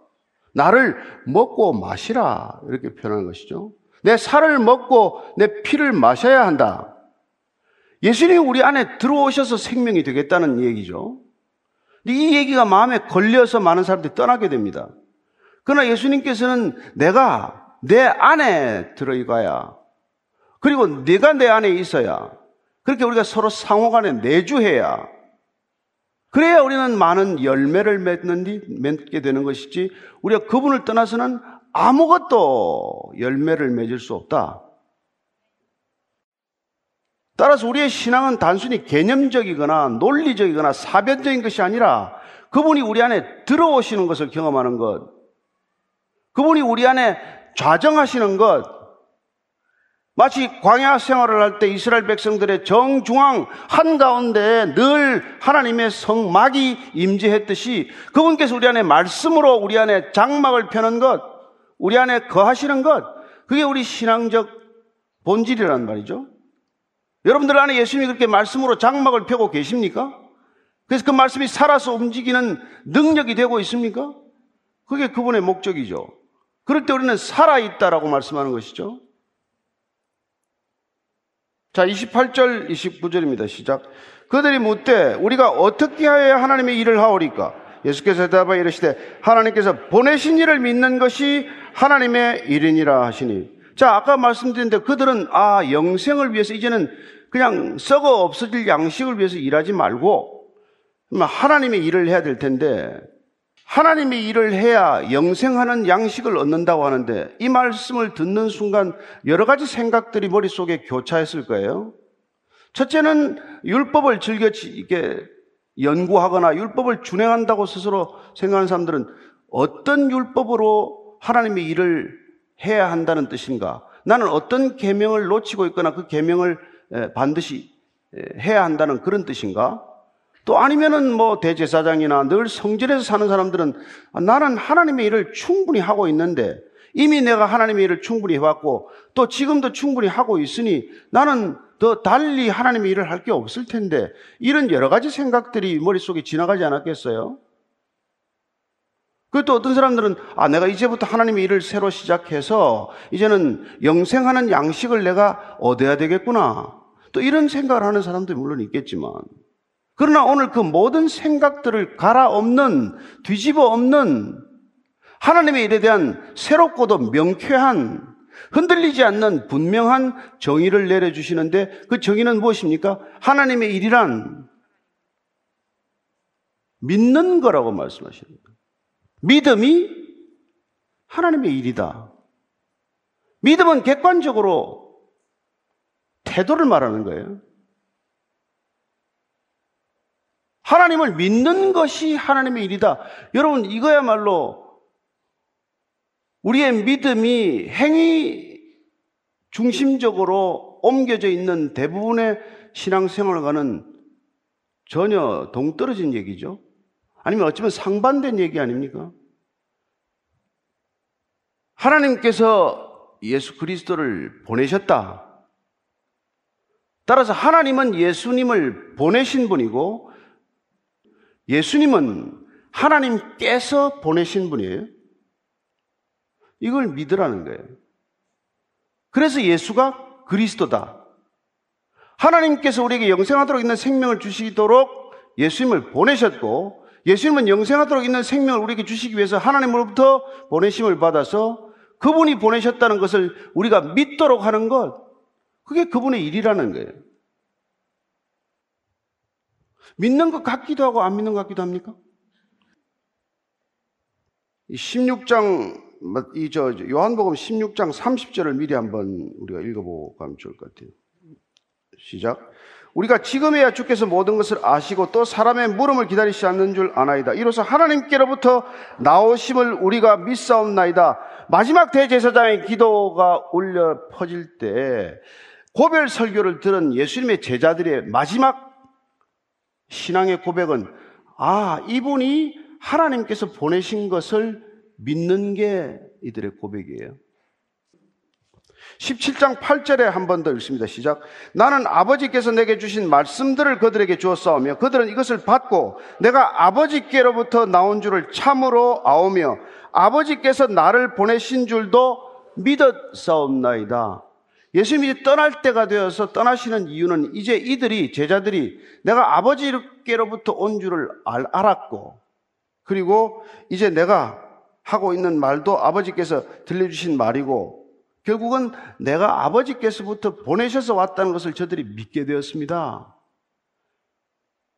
나를 먹고 마시라 이렇게 표현한 것이죠. 내 살을 먹고 내 피를 마셔야 한다. 예수님이 우리 안에 들어오셔서 생명이 되겠다는 얘기죠. 근데 이 얘기가 마음에 걸려서 많은 사람들이 떠나게 됩니다. 그러나 예수님께서는 내가 내 안에 들어가야, 그리고 내가 내 안에 있어야, 그렇게 우리가 서로 상호간에 내주해야, 그래야 우리는 많은 열매를 맺는, 맺게 되는 것이지 우리가 그분을 떠나서는 아무것도 열매를 맺을 수 없다. 따라서 우리의 신앙은 단순히 개념적이거나 논리적이거나 사변적인 것이 아니라 그분이 우리 안에 들어오시는 것을 경험하는 것, 그분이 우리 안에 좌정하시는 것, 마치 광야 생활을 할 때 이스라엘 백성들의 정중앙 한가운데에 늘 하나님의 성막이 임재했듯이 그분께서 우리 안에 말씀으로 우리 안에 장막을 펴는 것, 우리 안에 거하시는 것, 그게 우리 신앙적 본질이란 말이죠. 여러분들 안에 예수님이 그렇게 말씀으로 장막을 펴고 계십니까? 그래서 그 말씀이 살아서 움직이는 능력이 되고 있습니까? 그게 그분의 목적이죠. 그럴 때 우리는 살아있다라고 말씀하는 것이죠. 자, 이십팔 절, 이십구 절입니다. 시작. 그들이 묻되 우리가 어떻게 하여야 하나님의 일을 하오리까? 예수께서 대답하여 이르시되 하나님께서 보내신 일을 믿는 것이 하나님의 일이니라 하시니. 자, 아까 말씀드린데 그들은 아, 영생을 위해서 이제는 그냥 썩어 없어질 양식을 위해서 일하지 말고 하나님의 일을 해야 될 텐데, 하나님의 일을 해야 영생하는 양식을 얻는다고 하는데, 이 말씀을 듣는 순간 여러 가지 생각들이 머릿속에 교차했을 거예요. 첫째는 율법을 즐겨 이렇게 연구하거나 율법을 준행한다고 스스로 생각하는 사람들은 어떤 율법으로 하나님의 일을 해야 한다는 뜻인가? 나는 어떤 계명을 놓치고 있거나 그 계명을 반드시 해야 한다는 그런 뜻인가? 또 아니면은 뭐 대제사장이나 늘 성전에서 사는 사람들은 나는 하나님의 일을 충분히 하고 있는데, 이미 내가 하나님의 일을 충분히 해왔고 또 지금도 충분히 하고 있으니 나는 더 달리 하나님의 일을 할 게 없을 텐데, 이런 여러 가지 생각들이 머릿속에 지나가지 않았겠어요? 그리고 또 어떤 사람들은 아, 내가 이제부터 하나님의 일을 새로 시작해서 이제는 영생하는 양식을 내가 얻어야 되겠구나, 또 이런 생각을 하는 사람도 물론 있겠지만, 그러나 오늘 그 모든 생각들을 갈아엎는, 뒤집어 엎는 하나님의 일에 대한 새롭고도 명쾌한, 흔들리지 않는 분명한 정의를 내려주시는데, 그 정의는 무엇입니까? 하나님의 일이란 믿는 거라고 말씀하시는 거예요. 믿음이 하나님의 일이다. 믿음은 객관적으로 태도를 말하는 거예요. 하나님을 믿는 것이 하나님의 일이다. 여러분, 이거야말로 우리의 믿음이 행위 중심적으로 옮겨져 있는 대부분의 신앙생활과는 전혀 동떨어진 얘기죠. 아니면 어쩌면 상반된 얘기 아닙니까? 하나님께서 예수 그리스도를 보내셨다. 따라서 하나님은 예수님을 보내신 분이고 예수님은 하나님께서 보내신 분이에요. 이걸 믿으라는 거예요. 그래서 예수가 그리스도다. 하나님께서 우리에게 영생하도록 있는 생명을 주시도록 예수님을 보내셨고 예수님은 영생하도록 있는 생명을 우리에게 주시기 위해서 하나님으로부터 보내심을 받아서 그분이 보내셨다는 것을 우리가 믿도록 하는 것, 그게 그분의 일이라는 거예요. 믿는 것 같기도 하고 안 믿는 것 같기도 합니까? 십육 장, 이 저 요한복음 십육 장 삼십 절을 미리 한번 우리가 읽어보고 가면 좋을 것 같아요. 시작. 우리가 지금에야 주께서 모든 것을 아시고 또 사람의 물음을 기다리시지 않는 줄 아나이다. 이로써 하나님께로부터 나오심을 우리가 믿사옵나이다. 마지막 대제사장의 기도가 울려 퍼질 때 고별 설교를 들은 예수님의 제자들의 마지막 신앙의 고백은, 아, 이분이 하나님께서 보내신 것을 믿는 게 이들의 고백이에요. 십칠 장 팔 절에 한 번 더 읽습니다. 시작. 나는 아버지께서 내게 주신 말씀들을 그들에게 주었사오며 그들은 이것을 받고 내가 아버지께로부터 나온 줄을 참으로 아오며 아버지께서 나를 보내신 줄도 믿었사옵나이다. 예수님이 떠날 때가 되어서 떠나시는 이유는 이제 이들이, 제자들이 내가 아버지께로부터 온 줄을 알았고 그리고 이제 내가 하고 있는 말도 아버지께서 들려주신 말이고 결국은 내가 아버지께서부터 보내셔서 왔다는 것을 저들이 믿게 되었습니다.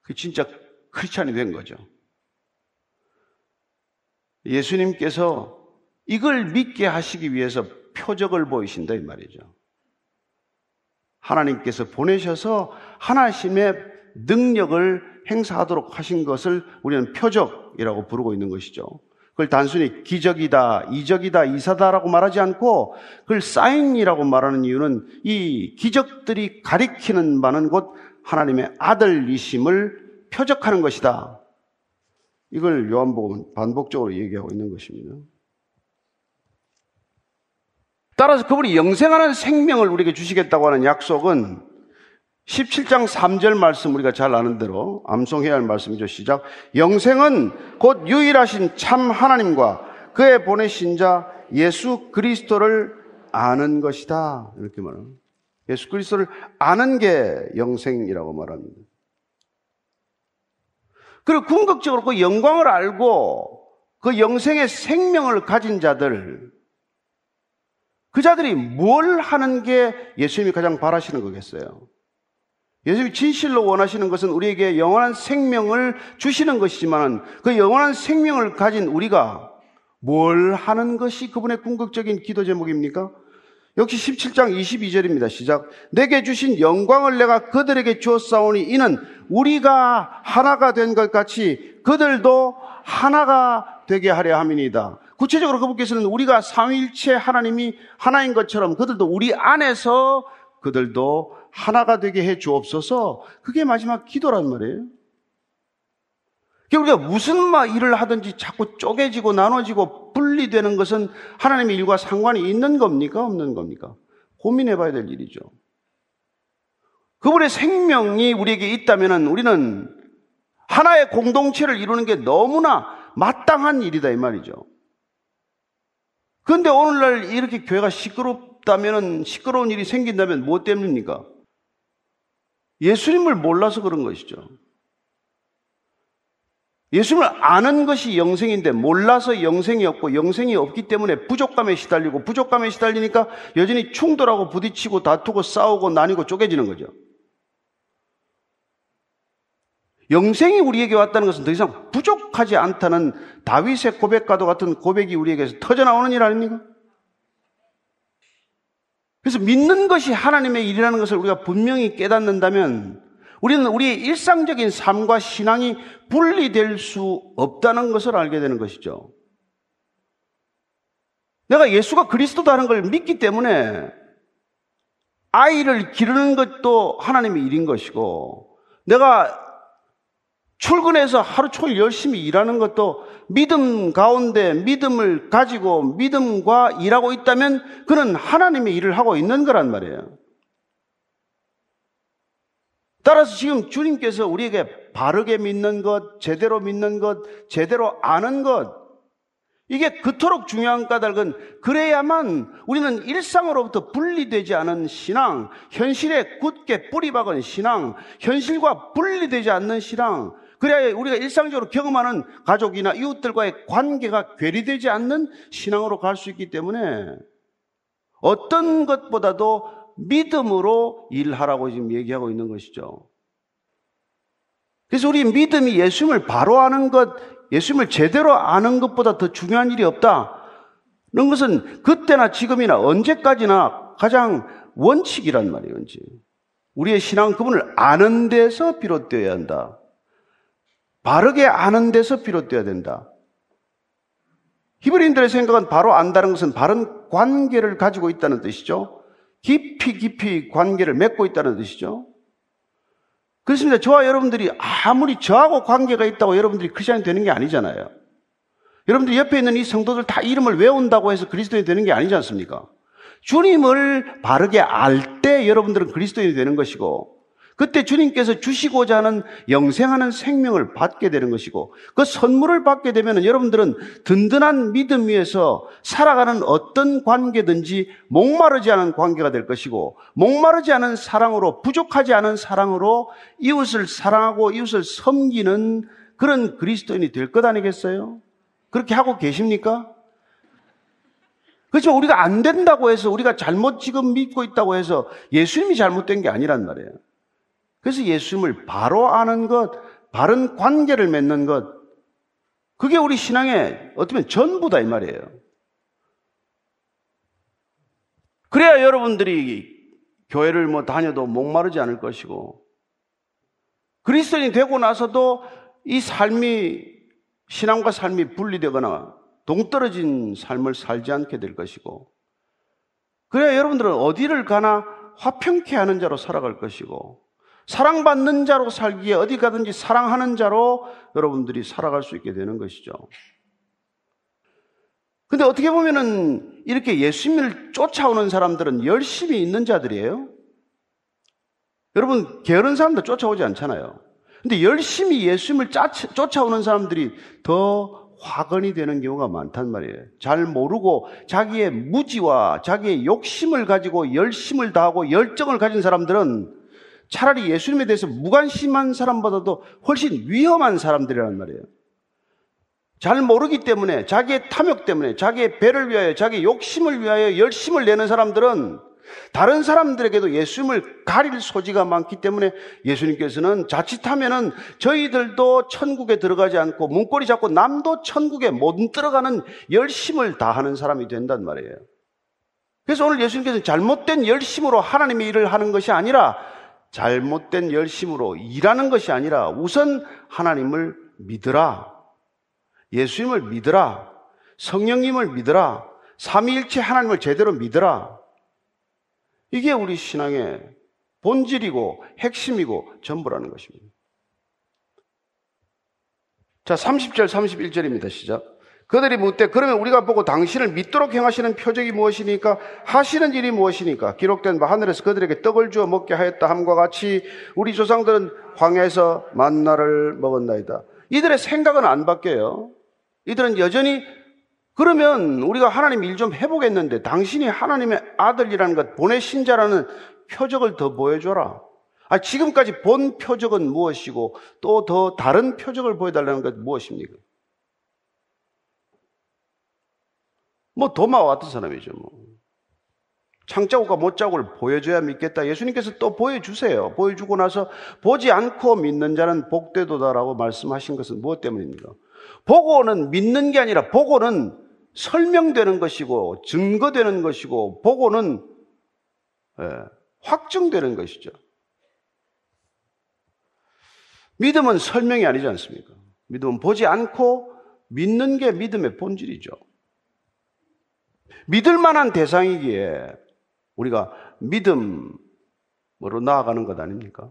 그게 진짜 크리스찬이 된 거죠. 예수님께서 이걸 믿게 하시기 위해서 표적을 보이신다 이 말이죠. 하나님께서 보내셔서 하나님의 능력을 행사하도록 하신 것을 우리는 표적이라고 부르고 있는 것이죠. 그걸 단순히 기적이다, 이적이다, 이사다라고 말하지 않고 그걸 사인이라고 말하는 이유는 이 기적들이 가리키는 바는 곧 하나님의 아들이심을 표적하는 것이다. 이걸 요한복음은 반복적으로 얘기하고 있는 것입니다. 따라서 그분이 영생하는 생명을 우리에게 주시겠다고 하는 약속은 십칠 장 삼 절 말씀, 우리가 잘 아는 대로 암송해야 할 말씀이죠. 시작. 영생은 곧 유일하신 참 하나님과 그의 보내신 자 예수 그리스도를 아는 것이다. 이렇게 말합니다. 예수 그리스도를 아는 게 영생이라고 말합니다. 그리고 궁극적으로 그 영광을 알고 그 영생의 생명을 가진 자들, 그 자들이 뭘 하는 게 예수님이 가장 바라시는 거겠어요? 예수님이 진실로 원하시는 것은 우리에게 영원한 생명을 주시는 것이지만 그 영원한 생명을 가진 우리가 뭘 하는 것이 그분의 궁극적인 기도 제목입니까? 역시 십칠 장 이십이 절입니다. 시작. 내게 주신 영광을 내가 그들에게 주었사오니 이는 우리가 하나가 된 것 같이 그들도 하나가 되게 하려 함이니이다. 구체적으로 그분께서는 우리가 삼위일체 하나님이 하나인 것처럼 그들도 우리 안에서 그들도 하나가 되게 해 주옵소서. 그게 마지막 기도란 말이에요. 우리가 무슨 일을 하든지 자꾸 쪼개지고 나눠지고 분리되는 것은 하나님의 일과 상관이 있는 겁니까? 없는 겁니까? 고민해 봐야 될 일이죠. 그분의 생명이 우리에게 있다면 우리는 하나의 공동체를 이루는 게 너무나 마땅한 일이다 이 말이죠. 그런데 오늘날 이렇게 교회가 시끄럽다면, 시끄러운 일이 생긴다면 무엇 때문입니까? 예수님을 몰라서 그런 것이죠. 예수님을 아는 것이 영생인데 몰라서 영생이 없고 영생이 없기 때문에 부족감에 시달리고 부족감에 시달리니까 여전히 충돌하고 부딪히고 다투고 싸우고 나뉘고 쪼개지는 거죠. 영생이 우리에게 왔다는 것은 더 이상 부족하지 않다는 다윗의 고백과도 같은 고백이 우리에게서 터져나오는 일 아닙니까? 그래서 믿는 것이 하나님의 일이라는 것을 우리가 분명히 깨닫는다면 우리는 우리의 일상적인 삶과 신앙이 분리될 수 없다는 것을 알게 되는 것이죠. 내가 예수가 그리스도다는 걸 믿기 때문에 아이를 기르는 것도 하나님의 일인 것이고, 내가 출근해서 하루 종일 열심히 일하는 것도 믿음 가운데 믿음을 가지고 믿음과 일하고 있다면 그는 하나님의 일을 하고 있는 거란 말이에요. 따라서 지금 주님께서 우리에게 바르게 믿는 것, 제대로 믿는 것, 제대로 아는 것, 이게 그토록 중요한 까닭은 그래야만 우리는 일상으로부터 분리되지 않은 신앙, 현실에 굳게 뿌리박은 신앙, 현실과 분리되지 않는 신앙, 그래야 우리가 일상적으로 경험하는 가족이나 이웃들과의 관계가 괴리되지 않는 신앙으로 갈 수 있기 때문에 어떤 것보다도 믿음으로 일하라고 지금 얘기하고 있는 것이죠. 그래서 우리 믿음이 예수님을 바로 아는 것, 예수님을 제대로 아는 것보다 더 중요한 일이 없다는 것은 그때나 지금이나 언제까지나 가장 원칙이란 말이에요. 원칙. 우리의 신앙은 그분을 아는 데서 비롯되어야 한다. 바르게 아는 데서 비롯되어야 된다. 히브리인들의 생각은 바로 안다는 것은 바른 관계를 가지고 있다는 뜻이죠. 깊이 깊이 관계를 맺고 있다는 뜻이죠. 그렇습니다. 저와 여러분들이 아무리 저하고 관계가 있다고 여러분들이 크리스천이 되는 게 아니잖아요. 여러분들 옆에 있는 이 성도들 다 이름을 외운다고 해서 그리스도인이 되는 게 아니지 않습니까? 주님을 바르게 알 때 여러분들은 그리스도인이 되는 것이고, 그때 주님께서 주시고자 하는 영생하는 생명을 받게 되는 것이고, 그 선물을 받게 되면 여러분들은 든든한 믿음 위에서 살아가는 어떤 관계든지 목마르지 않은 관계가 될 것이고, 목마르지 않은 사랑으로, 부족하지 않은 사랑으로 이웃을 사랑하고 이웃을 섬기는 그런 그리스도인이 될 것 아니겠어요? 그렇게 하고 계십니까? 그렇지만 우리가 안 된다고 해서, 우리가 잘못 지금 믿고 있다고 해서 예수님이 잘못된 게 아니란 말이에요. 그래서 예수님을 바로 아는 것, 바른 관계를 맺는 것, 그게 우리 신앙의 어떻게 보면 전부다 이 말이에요. 그래야 여러분들이 교회를 뭐 다녀도 목마르지 않을 것이고, 그리스도인이 되고 나서도 이 삶이, 신앙과 삶이 분리되거나 동떨어진 삶을 살지 않게 될 것이고, 그래야 여러분들은 어디를 가나 화평케 하는 자로 살아갈 것이고, 사랑받는 자로 살기에 어디 가든지 사랑하는 자로 여러분들이 살아갈 수 있게 되는 것이죠. 근데 어떻게 보면은 이렇게 예수님을 쫓아오는 사람들은 열심히 있는 자들이에요. 여러분, 게으른 사람들 쫓아오지 않잖아요. 근데 열심히 예수님을 쫓아오는 사람들이 더 화근이 되는 경우가 많단 말이에요. 잘 모르고 자기의 무지와 자기의 욕심을 가지고 열심을 다하고 열정을 가진 사람들은 차라리 예수님에 대해서 무관심한 사람보다도 훨씬 위험한 사람들이란 말이에요. 잘 모르기 때문에, 자기의 탐욕 때문에, 자기의 배를 위하여, 자기의 욕심을 위하여 열심을 내는 사람들은 다른 사람들에게도 예수님을 가릴 소지가 많기 때문에 예수님께서는 자칫하면은 저희들도 천국에 들어가지 않고 문고리 잡고 남도 천국에 못 들어가는 열심을 다하는 사람이 된단 말이에요. 그래서 오늘 예수님께서는 잘못된 열심으로 하나님의 일을 하는 것이 아니라, 잘못된 열심으로 일하는 것이 아니라 우선 하나님을 믿으라, 예수님을 믿으라, 성령님을 믿으라, 삼위일체 하나님을 제대로 믿으라. 이게 우리 신앙의 본질이고 핵심이고 전부라는 것입니다. 자, 삼십 절 삼십일 절입니다. 시작. 그들이 묻되 그러면 우리가 보고 당신을 믿도록 행하시는 표적이 무엇이니까, 하시는 일이 무엇이니까, 기록된 바 하늘에서 그들에게 떡을 주어 먹게 하였다 함과 같이 우리 조상들은 광야에서 만나를 먹었나이다. 이들의 생각은 안 바뀌어요. 이들은 여전히 그러면 우리가 하나님 일 좀 해보겠는데 당신이 하나님의 아들이라는 것, 보내신 자라는 표적을 더 보여줘라. 아, 지금까지 본 표적은 무엇이고 또 더 다른 표적을 보여달라는 것 무엇입니까? 뭐 도마와 같은 사람이죠. 뭐 창자국과 못자국을 보여줘야 믿겠다. 예수님께서 또 보여주세요. 보여주고 나서 보지 않고 믿는 자는 복되도다라고 말씀하신 것은 무엇 때문입니까? 보고는 믿는 게 아니라 보고는 설명되는 것이고 증거되는 것이고 보고는 확증되는 것이죠. 믿음은 설명이 아니지 않습니까? 믿음은 보지 않고 믿는 게 믿음의 본질이죠. 믿을 만한 대상이기에 우리가 믿음으로 나아가는 것 아닙니까?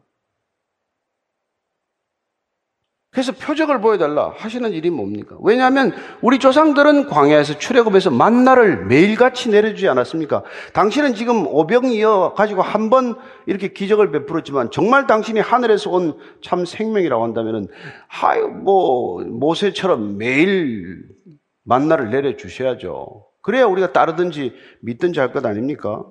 그래서 표적을 보여달라 하시는 일이 뭡니까? 왜냐하면 우리 조상들은 광야에서 출애굽에서 만나를 매일같이 내려주지 않았습니까? 당신은 지금 오병이어 가지고 한 번 이렇게 기적을 베풀었지만 정말 당신이 하늘에서 온 참 생명이라고 한다면 아유 뭐 모세처럼 매일 만나를 내려주셔야죠. 그래야 우리가 따르든지 믿든지 할 것 아닙니까?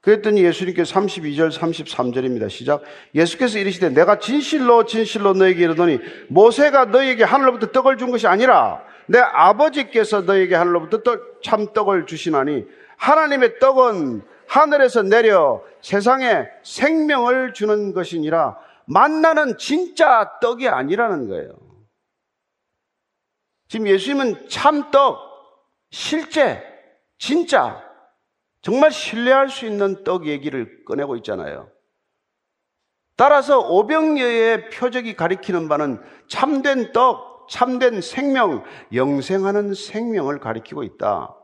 그랬더니 예수님께서 삼십이 절 삼십삼 절입니다. 시작. 예수께서 이르시되 내가 진실로 진실로 너에게 이르노니 모세가 너에게 하늘로부터 떡을 준 것이 아니라 내 아버지께서 너에게 하늘로부터 떡, 참 떡을 주시나니 하나님의 떡은 하늘에서 내려 세상에 생명을 주는 것이니라. 만나는 진짜 떡이 아니라는 거예요. 지금 예수님은 참 떡, 실제, 진짜 정말 신뢰할 수 있는 떡 얘기를 꺼내고 있잖아요. 따라서 오병여의 표적이 가리키는 바는 참된 떡, 참된 생명, 영생하는 생명을 가리키고 있다.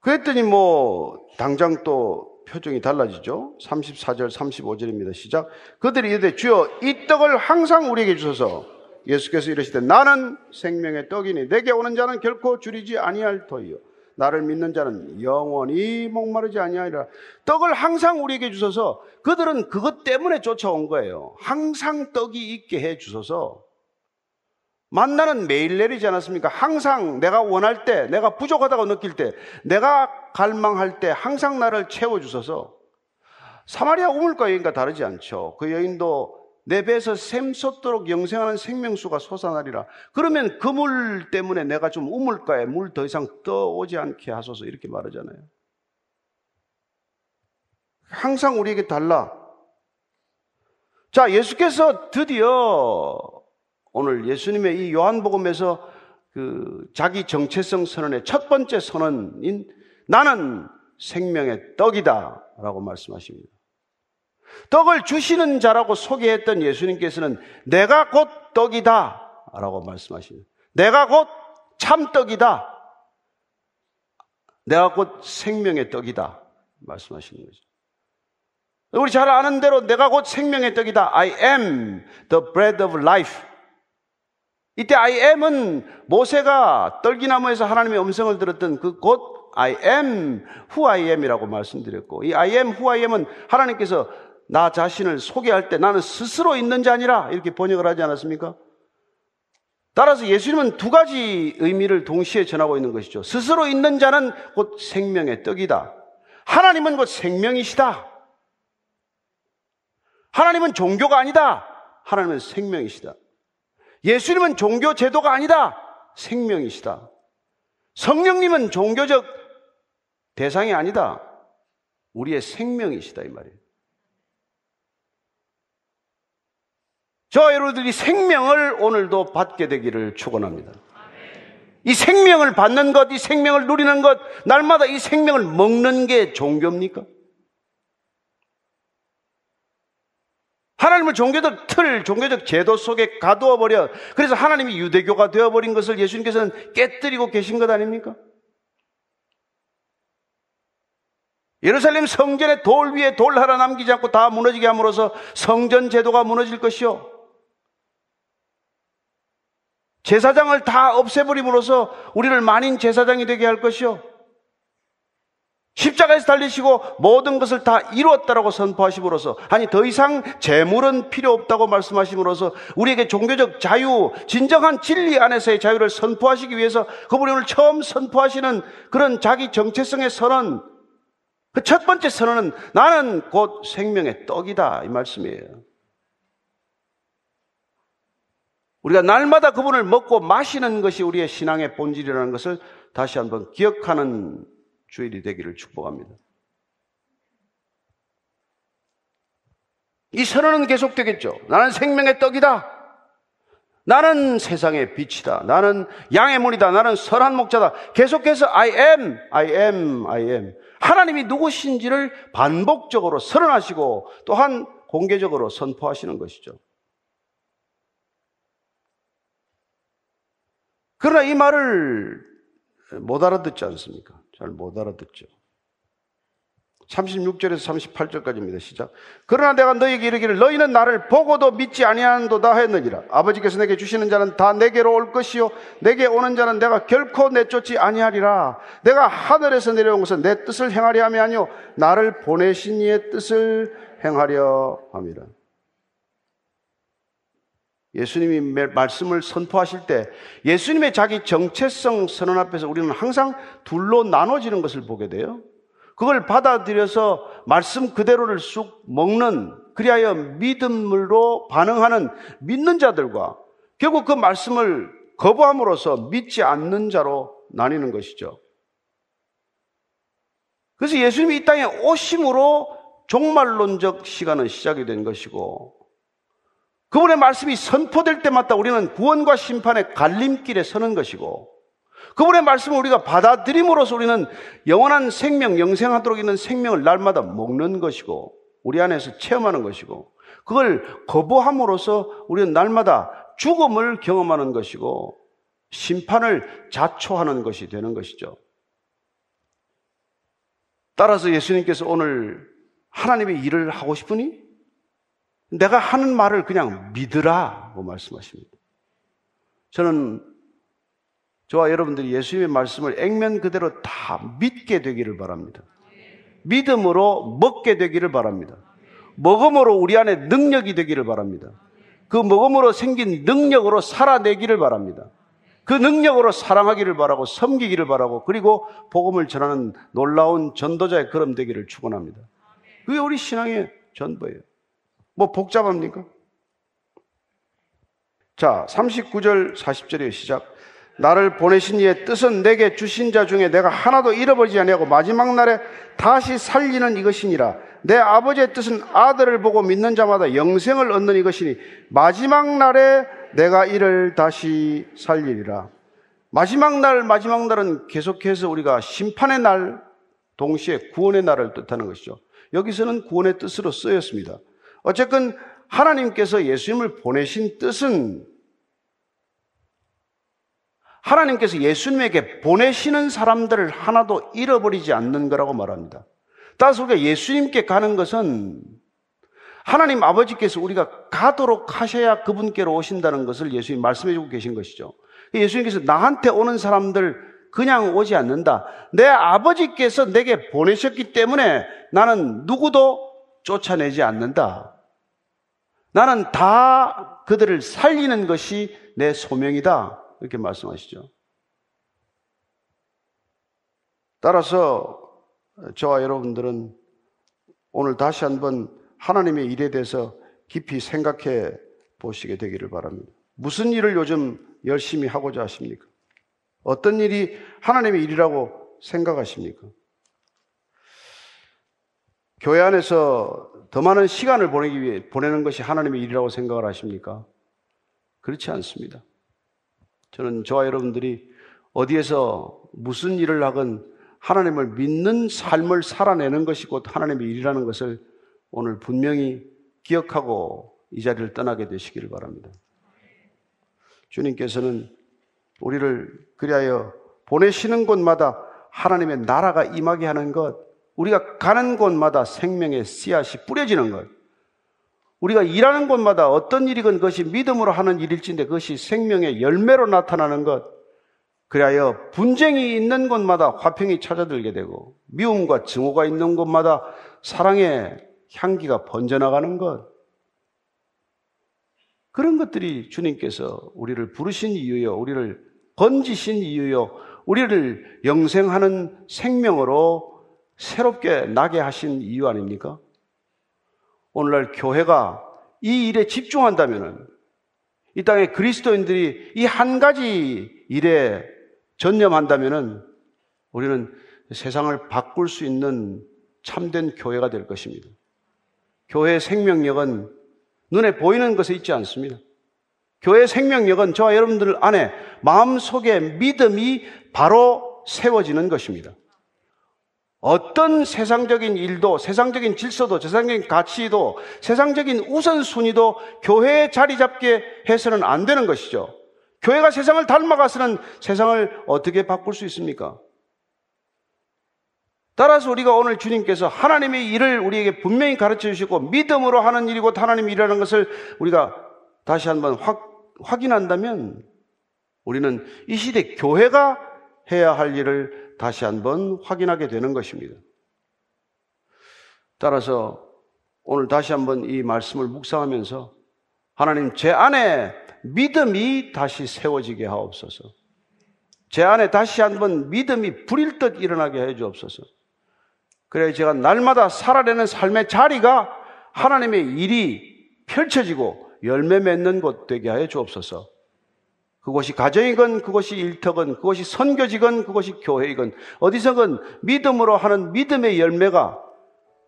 그랬더니 뭐 당장 또 표정이 달라지죠. 삼십사 절 삼십오 절입니다. 시작. 그들이 이르되 주여 이 떡을 항상 우리에게 주소서. 예수께서 이르시되 나는 생명의 떡이니 내게 오는 자는 결코 줄이지 아니할 터이요 나를 믿는 자는 영원히 목마르지 아니하리라. 떡을 항상 우리에게 주소서. 그들은 그것 때문에 쫓아온 거예요. 항상 떡이 있게 해 주소서. 만나는 매일 내리지 않았습니까? 항상 내가 원할 때, 내가 부족하다고 느낄 때, 내가 갈망할 때 항상 나를 채워주소서. 사마리아 우물과 여인과 다르지 않죠. 그 여인도 내 배에서 샘솟도록 영생하는 생명수가 솟아나리라. 그러면 그 물 때문에 내가 좀 우물가에 물 더 이상 떠오지 않게 하소서 이렇게 말하잖아요. 항상 우리에게 달라. 자, 예수께서 드디어 오늘 예수님의 이 요한복음에서 그 자기 정체성 선언의 첫 번째 선언인 나는 생명의 떡이다 라고 말씀하십니다. 떡을 주시는 자라고 소개했던 예수님께서는 내가 곧 떡이다 라고 말씀하십니다. 내가 곧 참떡이다. 내가 곧 생명의 떡이다 말씀하시는 거죠. 우리 잘 아는 대로 내가 곧 생명의 떡이다. I am the bread of life. 이때 I am은 모세가 떨기나무에서 하나님의 음성을 들었던 그 곧 I am who I am이라고 말씀드렸고 이 I am who I am은 하나님께서 나 자신을 소개할 때 나는 스스로 있는 자니라 이렇게 번역을 하지 않았습니까? 따라서 예수님은 두 가지 의미를 동시에 전하고 있는 것이죠. 스스로 있는 자는 곧 생명의 떡이다. 하나님은 곧 생명이시다. 하나님은 종교가 아니다. 하나님은 생명이시다. 예수님은 종교 제도가 아니다. 생명이시다. 성령님은 종교적 대상이 아니다. 우리의 생명이시다 이 말이에요. 저 여러분들이 생명을 오늘도 받게 되기를 축원합니다. 이 생명을 받는 것, 이 생명을 누리는 것, 날마다 이 생명을 먹는 게 종교입니까? 하나님을 종교적 틀, 종교적 제도 속에 가두어버려 그래서 하나님이 유대교가 되어버린 것을 예수님께서는 깨뜨리고 계신 것 아닙니까? 예루살렘 성전의 돌 위에 돌 하나 남기지 않고 다 무너지게 함으로써 성전 제도가 무너질 것이요 제사장을 다 없애버림으로써 우리를 만인 제사장이 되게 할 것이요 십자가에서 달리시고 모든 것을 다 이루었다라고 선포하심으로써 아니 더 이상 재물은 필요 없다고 말씀하심으로써 우리에게 종교적 자유, 진정한 진리 안에서의 자유를 선포하시기 위해서 그분이 오늘 처음 선포하시는 그런 자기 정체성의 선언, 그 첫 번째 선언은 나는 곧 생명의 떡이다 이 말씀이에요. 우리가 날마다 그분을 먹고 마시는 것이 우리의 신앙의 본질이라는 것을 다시 한번 기억하는 주일이 되기를 축복합니다. 이 선언은 계속되겠죠. 나는 생명의 떡이다. 나는 세상의 빛이다. 나는 양의 문이다. 나는 선한 목자다. 계속해서 I am, I am, I am. 하나님이 누구신지를 반복적으로 선언하시고 또한 공개적으로 선포하시는 것이죠. 그러나 이 말을 못 알아듣지 않습니까? 잘 못 알아듣죠. 삼십육 절에서 삼십팔 절까지입니다. 시작. 그러나 내가 너희에게 이르기를 너희는 나를 보고도 믿지 아니하는도다 했느니라. 아버지께서 내게 주시는 자는 다 내게로 올 것이요 내게 오는 자는 내가 결코 내쫓지 아니하리라. 내가 하늘에서 내려온 것은 내 뜻을 행하려 함이 아니요 나를 보내신 이의 뜻을 행하려 함이라. 예수님이 말씀을 선포하실 때 예수님의 자기 정체성 선언 앞에서 우리는 항상 둘로 나눠지는 것을 보게 돼요. 그걸 받아들여서 말씀 그대로를 쑥 먹는, 그리하여 믿음으로 반응하는 믿는 자들과 결국 그 말씀을 거부함으로써 믿지 않는 자로 나뉘는 것이죠. 그래서 예수님이 이 땅에 오심으로 종말론적 시간은 시작이 된 것이고, 그분의 말씀이 선포될 때마다 우리는 구원과 심판의 갈림길에 서는 것이고, 그분의 말씀을 우리가 받아들임으로써 우리는 영원한 생명, 영생하도록 있는 생명을 날마다 먹는 것이고 우리 안에서 체험하는 것이고, 그걸 거부함으로써 우리는 날마다 죽음을 경험하는 것이고 심판을 자초하는 것이 되는 것이죠. 따라서 예수님께서 오늘 하나님의 일을 하고 싶으니 내가 하는 말을 그냥 믿으라고 말씀하십니다. 저는 저와 여러분들이 예수님의 말씀을 액면 그대로 다 믿게 되기를 바랍니다. 믿음으로 먹게 되기를 바랍니다. 먹음으로 우리 안에 능력이 되기를 바랍니다. 그 먹음으로 생긴 능력으로 살아내기를 바랍니다. 그 능력으로 사랑하기를 바라고 섬기기를 바라고, 그리고 복음을 전하는 놀라운 전도자의 걸음 되기를 축원합니다. 그게 우리 신앙의 전부예요. 뭐 복잡합니까? 자, 삼십구 절 사십 절의 시작. 나를 보내신 이의 뜻은 내게 주신 자 중에 내가 하나도 잃어버리지 아니하고 마지막 날에 다시 살리는 이것이니라. 내 아버지의 뜻은 아들을 보고 믿는 자마다 영생을 얻는 이것이니 마지막 날에 내가 이를 다시 살리리라. 마지막 날, 마지막 날은 계속해서 우리가 심판의 날, 동시에 구원의 날을 뜻하는 것이죠. 여기서는 구원의 뜻으로 쓰였습니다. 어쨌든 하나님께서 예수님을 보내신 뜻은 하나님께서 예수님에게 보내시는 사람들을 하나도 잃어버리지 않는 거라고 말합니다. 따라서 우리가 예수님께 가는 것은 하나님 아버지께서 우리가 가도록 하셔야 그분께로 오신다는 것을 예수님 말씀해주고 계신 것이죠. 예수님께서 나한테 오는 사람들 그냥 오지 않는다. 내 아버지께서 내게 보내셨기 때문에 나는 누구도 쫓아내지 않는다. 나는 다 그들을 살리는 것이 내 소명이다. 이렇게 말씀하시죠. 따라서 저와 여러분들은 오늘 다시 한번 하나님의 일에 대해서 깊이 생각해 보시게 되기를 바랍니다. 무슨 일을 요즘 열심히 하고자 하십니까? 어떤 일이 하나님의 일이라고 생각하십니까? 교회 안에서 더 많은 시간을 보내기 위해 보내는 것이 하나님의 일이라고 생각을 하십니까? 그렇지 않습니다. 저는 저와 여러분들이 어디에서 무슨 일을 하건 하나님을 믿는 삶을 살아내는 것이 곧 하나님의 일이라는 것을 오늘 분명히 기억하고 이 자리를 떠나게 되시기를 바랍니다. 주님께서는 우리를 그리하여 보내시는 곳마다 하나님의 나라가 임하게 하는 것, 우리가 가는 곳마다 생명의 씨앗이 뿌려지는 것, 우리가 일하는 곳마다 어떤 일이건 그것이 믿음으로 하는 일일지인데 그것이 생명의 열매로 나타나는 것, 그리하여 분쟁이 있는 곳마다 화평이 찾아들게 되고 미움과 증오가 있는 곳마다 사랑의 향기가 번져나가는 것, 그런 것들이 주님께서 우리를 부르신 이유요, 우리를 건지신 이유요, 우리를 영생하는 생명으로 새롭게 나게 하신 이유 아닙니까? 오늘날 교회가 이 일에 집중한다면 이 땅의 그리스도인들이 이 한 가지 일에 전념한다면 우리는 세상을 바꿀 수 있는 참된 교회가 될 것입니다. 교회의 생명력은 눈에 보이는 것에 있지 않습니다. 교회의 생명력은 저와 여러분들 안에 마음속에 믿음이 바로 세워지는 것입니다. 어떤 세상적인 일도, 세상적인 질서도, 세상적인 가치도, 세상적인 우선순위도 교회에 자리 잡게 해서는 안 되는 것이죠. 교회가 세상을 닮아가서는 세상을 어떻게 바꿀 수 있습니까? 따라서 우리가 오늘 주님께서 하나님의 일을 우리에게 분명히 가르쳐 주시고 믿음으로 하는 일이고 하나님의 일이라는 것을 우리가 다시 한번 확, 확인한다면 우리는 이 시대 교회가 해야 할 일을 다시 한번 확인하게 되는 것입니다. 따라서 오늘 다시 한번 이 말씀을 묵상하면서 하나님 제 안에 믿음이 다시 세워지게 하옵소서. 제 안에 다시 한번 믿음이 불일 듯 일어나게 해 주옵소서. 그래야 제가 날마다 살아내는 삶의 자리가 하나님의 일이 펼쳐지고 열매 맺는 곳 되게 하여 주옵소서. 그것이 가정이건 그것이 일터건 그것이 선교지건 그것이 교회이건 어디서건 믿음으로 하는 믿음의 열매가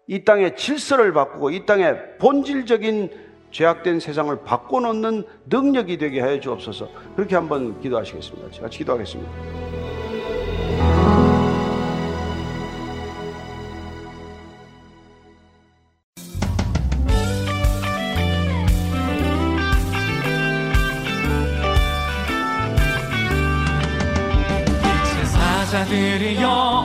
이 땅의 질서를 바꾸고 이 땅의 본질적인 죄악된 세상을 바꿔놓는 능력이 되게 하여 주옵소서. 그렇게 한번 기도하시겠습니다. 같이 기도하겠습니다.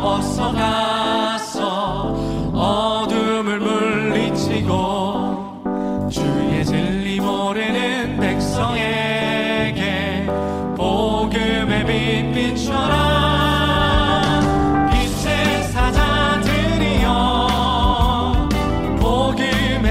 어서 가서 어둠을 물리치고 주의 진리 모르는 백성에게 복음의 빛 비춰라. 빛의 사자들이여 복음의 빛 비춰라. 죄로 어둠 밤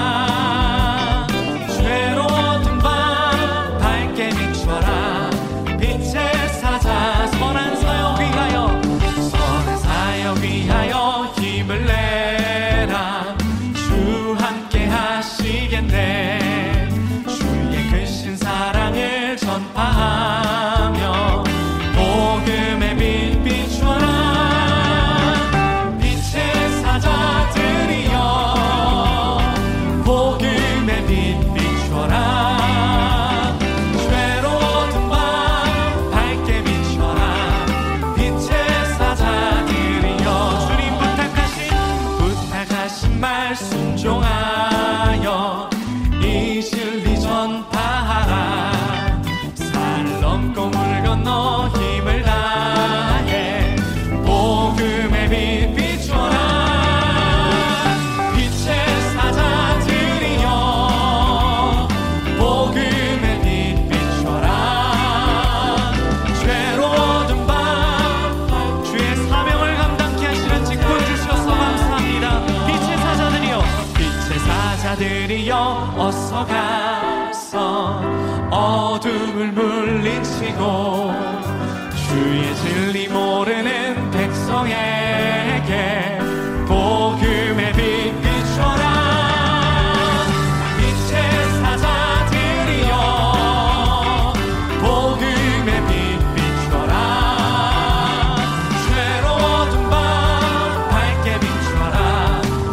밝게 비춰라.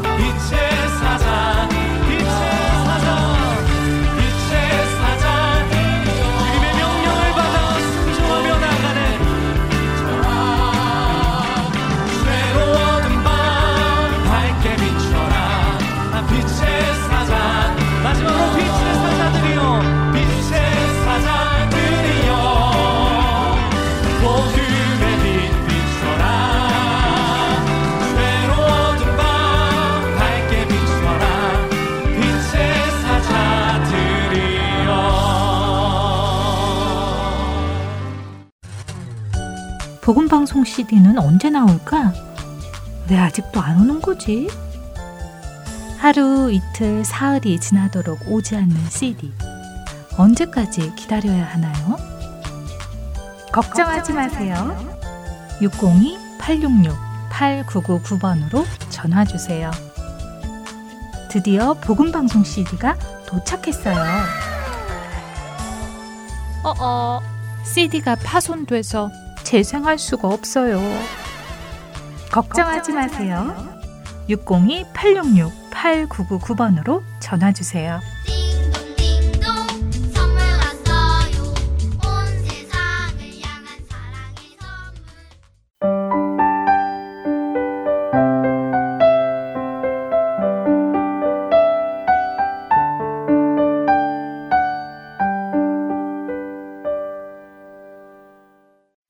빛의 사자 복음방송 씨디는 언제 나올까? 왜 아직도 안 오는 거지? 하루, 이틀, 사흘이 지나도록 오지 않는 씨디. 언제까지 기다려야 하나요? 걱정하지 마세요. 육공이 팔육육 팔구구구 번으로 전화주세요. 드디어 복음방송 씨디가 도착했어요. 어어, 씨디가 파손돼서 재생할 수가 없어요. 걱정하지 마세요. 육공이 팔육육 팔구구구 번으로 전화주세요.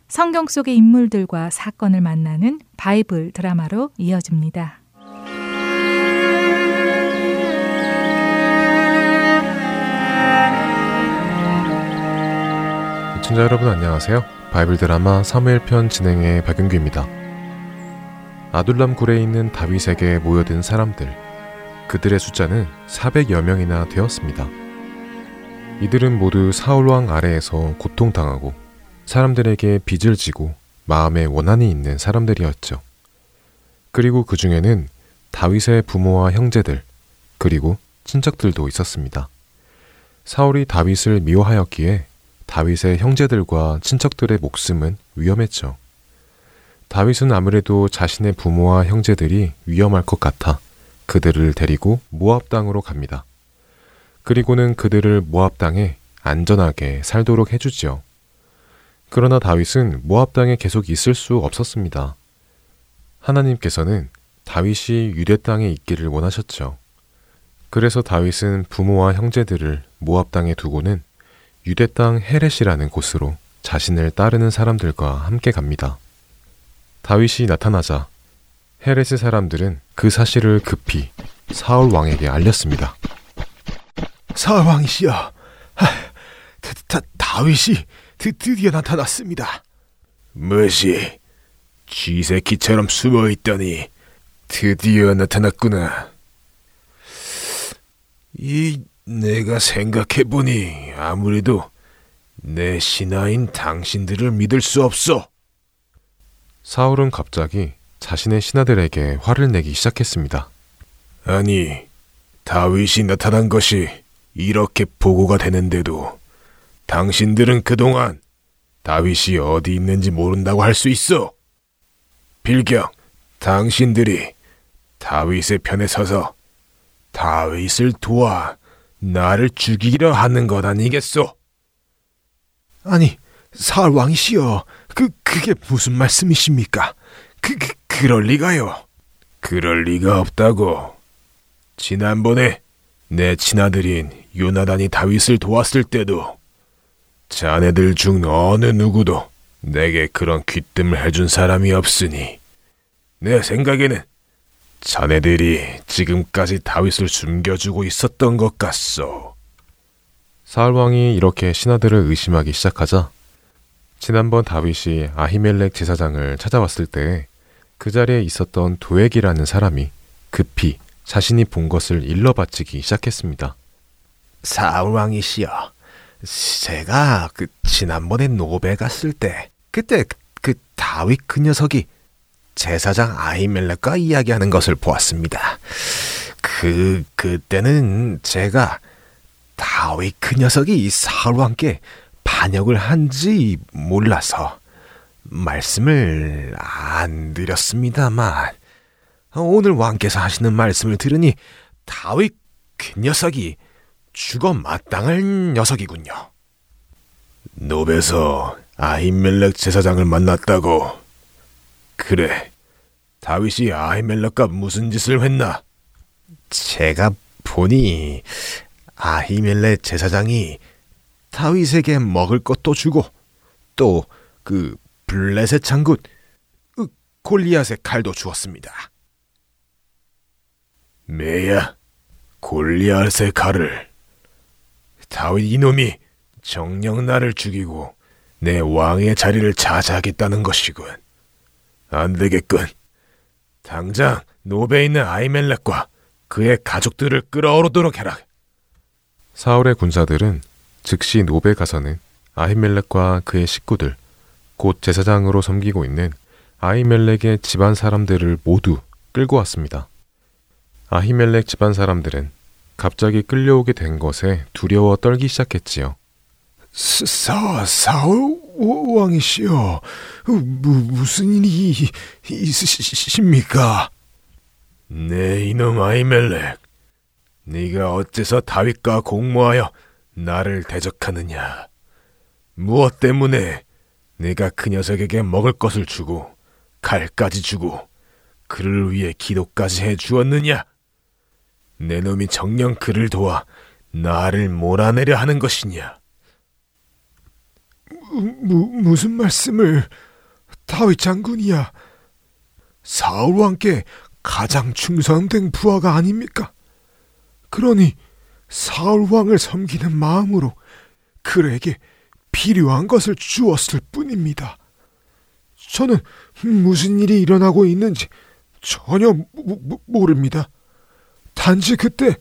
성경 속의 인물들과 사건을 만나는 바이블 드라마로 이어집니다. 시청자 여러분 안녕하세요. 바이블 드라마 사무엘 편 진행의 박윤규입니다. 아둘람 굴에 있는 다윗에게 모여든 사람들, 그들의 숫자는 사백여 명이나 되었습니다. 이들은 모두 사울왕 아래에서 고통당하고 사람들에게 빚을 지고 마음에 원한이 있는 사람들이었죠. 그리고 그 중에는 다윗의 부모와 형제들, 그리고 친척들도 있었습니다. 사울이 다윗을 미워하였기에 다윗의 형제들과 친척들의 목숨은 위험했죠. 다윗은 아무래도 자신의 부모와 형제들이 위험할 것 같아 그들을 데리고 모압 땅으로 갑니다. 그리고는 그들을 모압 땅에 안전하게 살도록 해주지요. 그러나 다윗은 모압 땅에 계속 있을 수 없었습니다. 하나님께서는 다윗이 유대 땅에 있기를 원하셨죠. 그래서 다윗은 부모와 형제들을 모압 땅에 두고는 유대 땅 헤레시라는 곳으로 자신을 따르는 사람들과 함께 갑니다. 다윗이 나타나자 헤레스 사람들은 그 사실을 급히 사울 왕에게 알렸습니다. 사울 왕이시여, 다윗이 드, 드디어 나타났습니다. 뭐지? 쥐새끼처럼 숨어있더니 드디어 나타났구나. 이 내가 생각해보니 아무래도 내 신하인 당신들을 믿을 수 없어. 사울은 갑자기 자신의 신하들에게 화를 내기 시작했습니다. 아니, 다윗이 나타난 것이 이렇게 보고가 되는데도 당신들은 그동안 다윗이 어디 있는지 모른다고 할 수 있어. 빌경, 당신들이 다윗의 편에 서서 다윗을 도와 나를 죽이려 하는 것 아니겠소? 아니, 사울 왕이시여, 그, 그게 무슨 말씀이십니까? 그, 그, 그럴 리가요. 그럴 리가 없다고. 지난번에 내 친아들인 요나단이 다윗을 도왔을 때도 자네들 중 어느 누구도 내게 그런 귀뜸을 해준 사람이 없으니 내 생각에는 자네들이 지금까지 다윗을 숨겨주고 있었던 것 같소. 사울왕이 이렇게 신하들을 의심하기 시작하자 지난번 다윗이 아히멜렉 제사장을 찾아왔을 때 그 자리에 있었던 도엑이라는 사람이 급히 자신이 본 것을 일러 바치기 시작했습니다. 사울왕이시여, 제가 그 지난번에 노베 갔을 때 그때 그, 그 다윗 그 녀석이 제사장 아히멜렉과 이야기하는 것을 보았습니다. 그 그때는 제가 다윗 그 녀석이 사울 왕께 반역을 한지 몰라서 말씀을 안 드렸습니다만 오늘 왕께서 하시는 말씀을 들으니 다윗 그 녀석이 죽어 마땅할 녀석이군요. 노베서 아히멜렉 제사장을 만났다고? 그래, 다윗이 아히멜렉과 무슨 짓을 했나? 제가 보니 아히멜렉 제사장이 다윗에게 먹을 것도 주고 또 그 블레셋 장군 골리앗의 칼도 주었습니다. 메야, 골리앗의 칼을? 다윗 이놈이 정녕 나를 죽이고 내 왕의 자리를 차지하겠다는 것이군. 안 되겠군. 당장 노베에 있는 아히멜렉과 그의 가족들을 끌어오르도록 해라. 사울의 군사들은 즉시 노베 가서는 아히멜렉과 그의 식구들, 곧 제사장으로 섬기고 있는 아히멜렉의 집안 사람들을 모두 끌고 왔습니다. 아히멜렉 집안 사람들은 갑자기 끌려오게 된 것에 두려워 떨기 시작했지요. 사, 사울 왕이시여, 무, 무슨 일이 있으십니까? 네 이놈 아히멜렉, 네가 어째서 다윗과 공모하여 나를 대적하느냐? 무엇 때문에 내가 그 녀석에게 먹을 것을 주고 칼까지 주고 그를 위해 기도까지 해 주었느냐? 내 놈이 정녕 그를 도와 나를 몰아내려 하는 것이냐? 무, 무슨 말씀을... 다윗 장군이야 사울 왕께 가장 충성된 부하가 아닙니까? 그러니 사울 왕을 섬기는 마음으로 그에게 필요한 것을 주었을 뿐입니다. 저는 무슨 일이 일어나고 있는지 전혀 모, 모, 모릅니다. 단지 그때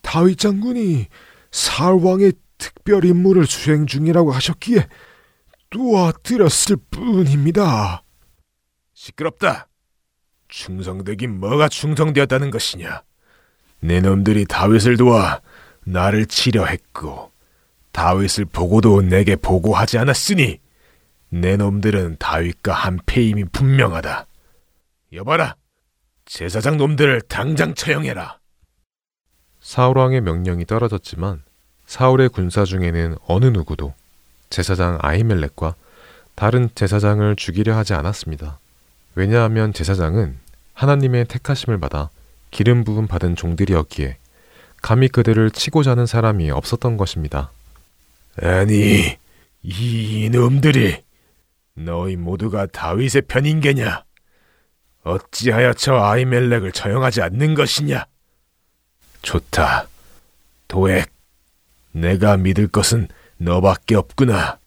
다윗 장군이 사울 왕의 특별 임무를 수행 중이라고 하셨기에 도와드렸을 뿐입니다. 시끄럽다. 충성되긴 뭐가 충성되었다는 것이냐? 내 놈들이 다윗을 도와 나를 치려 했고 다윗을 보고도 내게 보고하지 않았으니 내 놈들은 다윗과 한패임이 분명하다. 여봐라, 제사장 놈들을 당장 처형해라. 사울왕의 명령이 떨어졌지만 사울의 군사 중에는 어느 누구도 제사장 아히멜렉과 다른 제사장을 죽이려 하지 않았습니다. 왜냐하면 제사장은 하나님의 택하심을 받아 기름 부음 받은 종들이었기에 감히 그들을 치고자 하는 사람이 없었던 것입니다. 아니, 이 이놈들이 너희 모두가 다윗의 편인 게냐? 어찌하여 저 아히멜렉을 처형하지 않는 것이냐? 좋다. 도엑, 내가 믿을 것은 너밖에 없구나.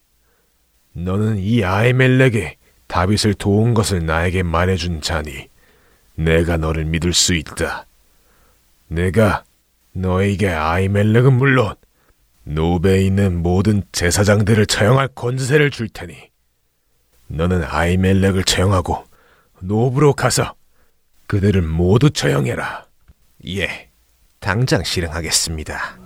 너는 이 아히멜렉에 다윗을 도운 것을 나에게 말해준 자니 내가 너를 믿을 수 있다. 내가 너에게 아히멜렉은 물론 노베에 있는 모든 제사장들을 처형할 권세를 줄 테니 너는 아히멜렉을 처형하고 노브로 가서 그들을 모두 처형해라. 예, 당장 실행하겠습니다.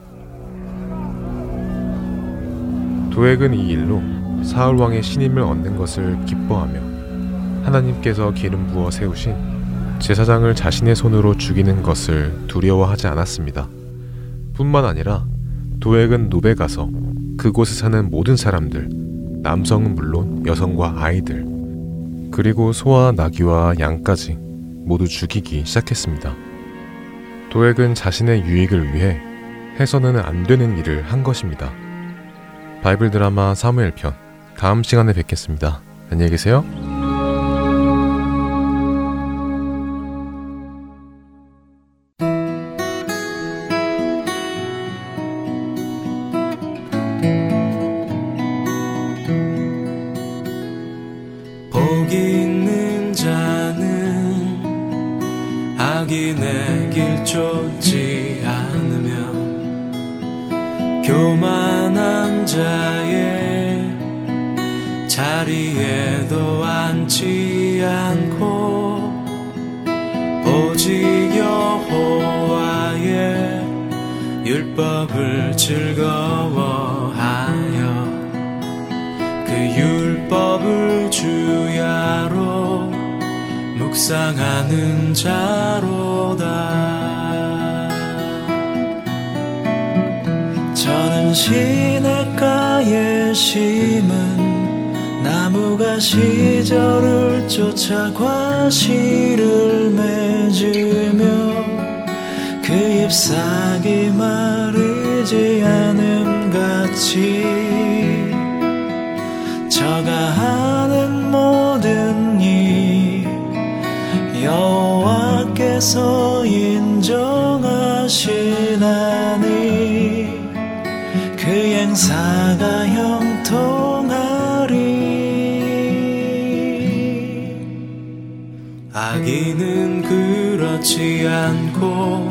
도액은 이 일로 사울왕의 신임을 얻는 것을 기뻐하며 하나님께서 기름 부어 세우신 제사장을 자신의 손으로 죽이는 것을 두려워하지 않았습니다. 뿐만 아니라 도액은 노베 가서 그곳에 사는 모든 사람들, 남성은 물론 여성과 아이들, 그리고 소와 나귀와 양까지 모두 죽이기 시작했습니다. 도액은 자신의 유익을 위해 해서는 안 되는 일을 한 것입니다. 바이블 드라마 사무엘 편, 다음 시간에 뵙겠습니다. 안녕히 계세요. 복 있는 자는 악인의 길 쫓지 않으며 교만한 자의 자리에도 앉지 않고 오직 여호와의 율법을 즐거워하여 그 율법을 주야로 묵상하는 자로다. 저는 시냇가에 심은 나무가 시절을 쫓아 과실을 맺으며 그 잎사귀 마르지 않음 같이 저가 하는 모든 일 여호와께서 인정하시나니 그 행사가 형통하리. 악인은 그렇지 않고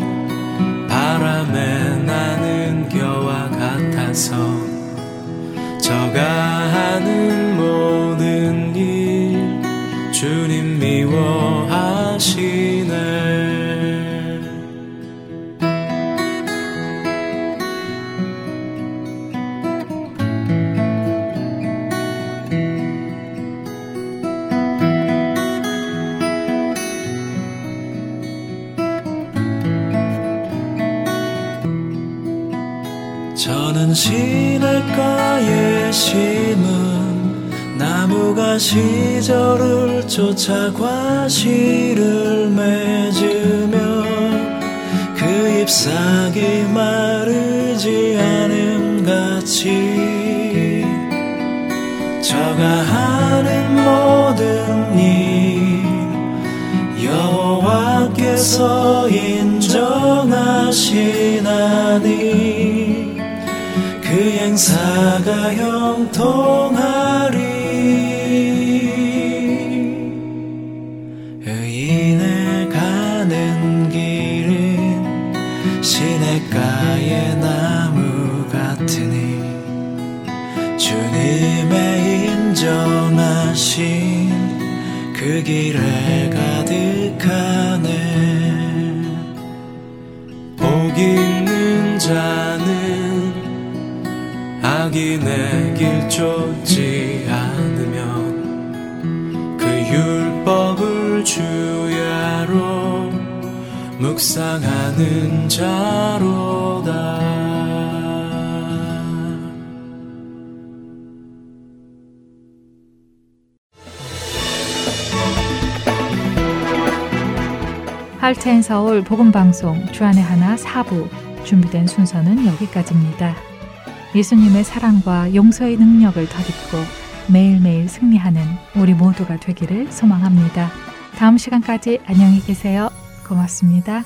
바람에 나는 겨와 같아서 저가 하는 모든 일 주님 미워하시네. 시냇가에 심은 나무가 시절을 쫓아 과실을 맺으며 그 잎사귀 마르지 않음같이 저가 하는 모든 일 여호와께서 인정하시나니 그 행사가 형통하리. 의인의 가는 길은 시냇가의 나무 같으니 주님의 인정하신 그 길에 가득하네. 복 있는 자는 악인의 길 쫓지 않으면 그 율법을 주야로 묵상하는 자로다. 할텐서울 복음방송 주 안에 하나 사 부 준비된 순서는 여기까지입니다. 예수님의 사랑과 용서의 능력을 덧입고 매일매일 승리하는 우리 모두가 되기를 소망합니다. 다음 시간까지 안녕히 계세요. 고맙습니다.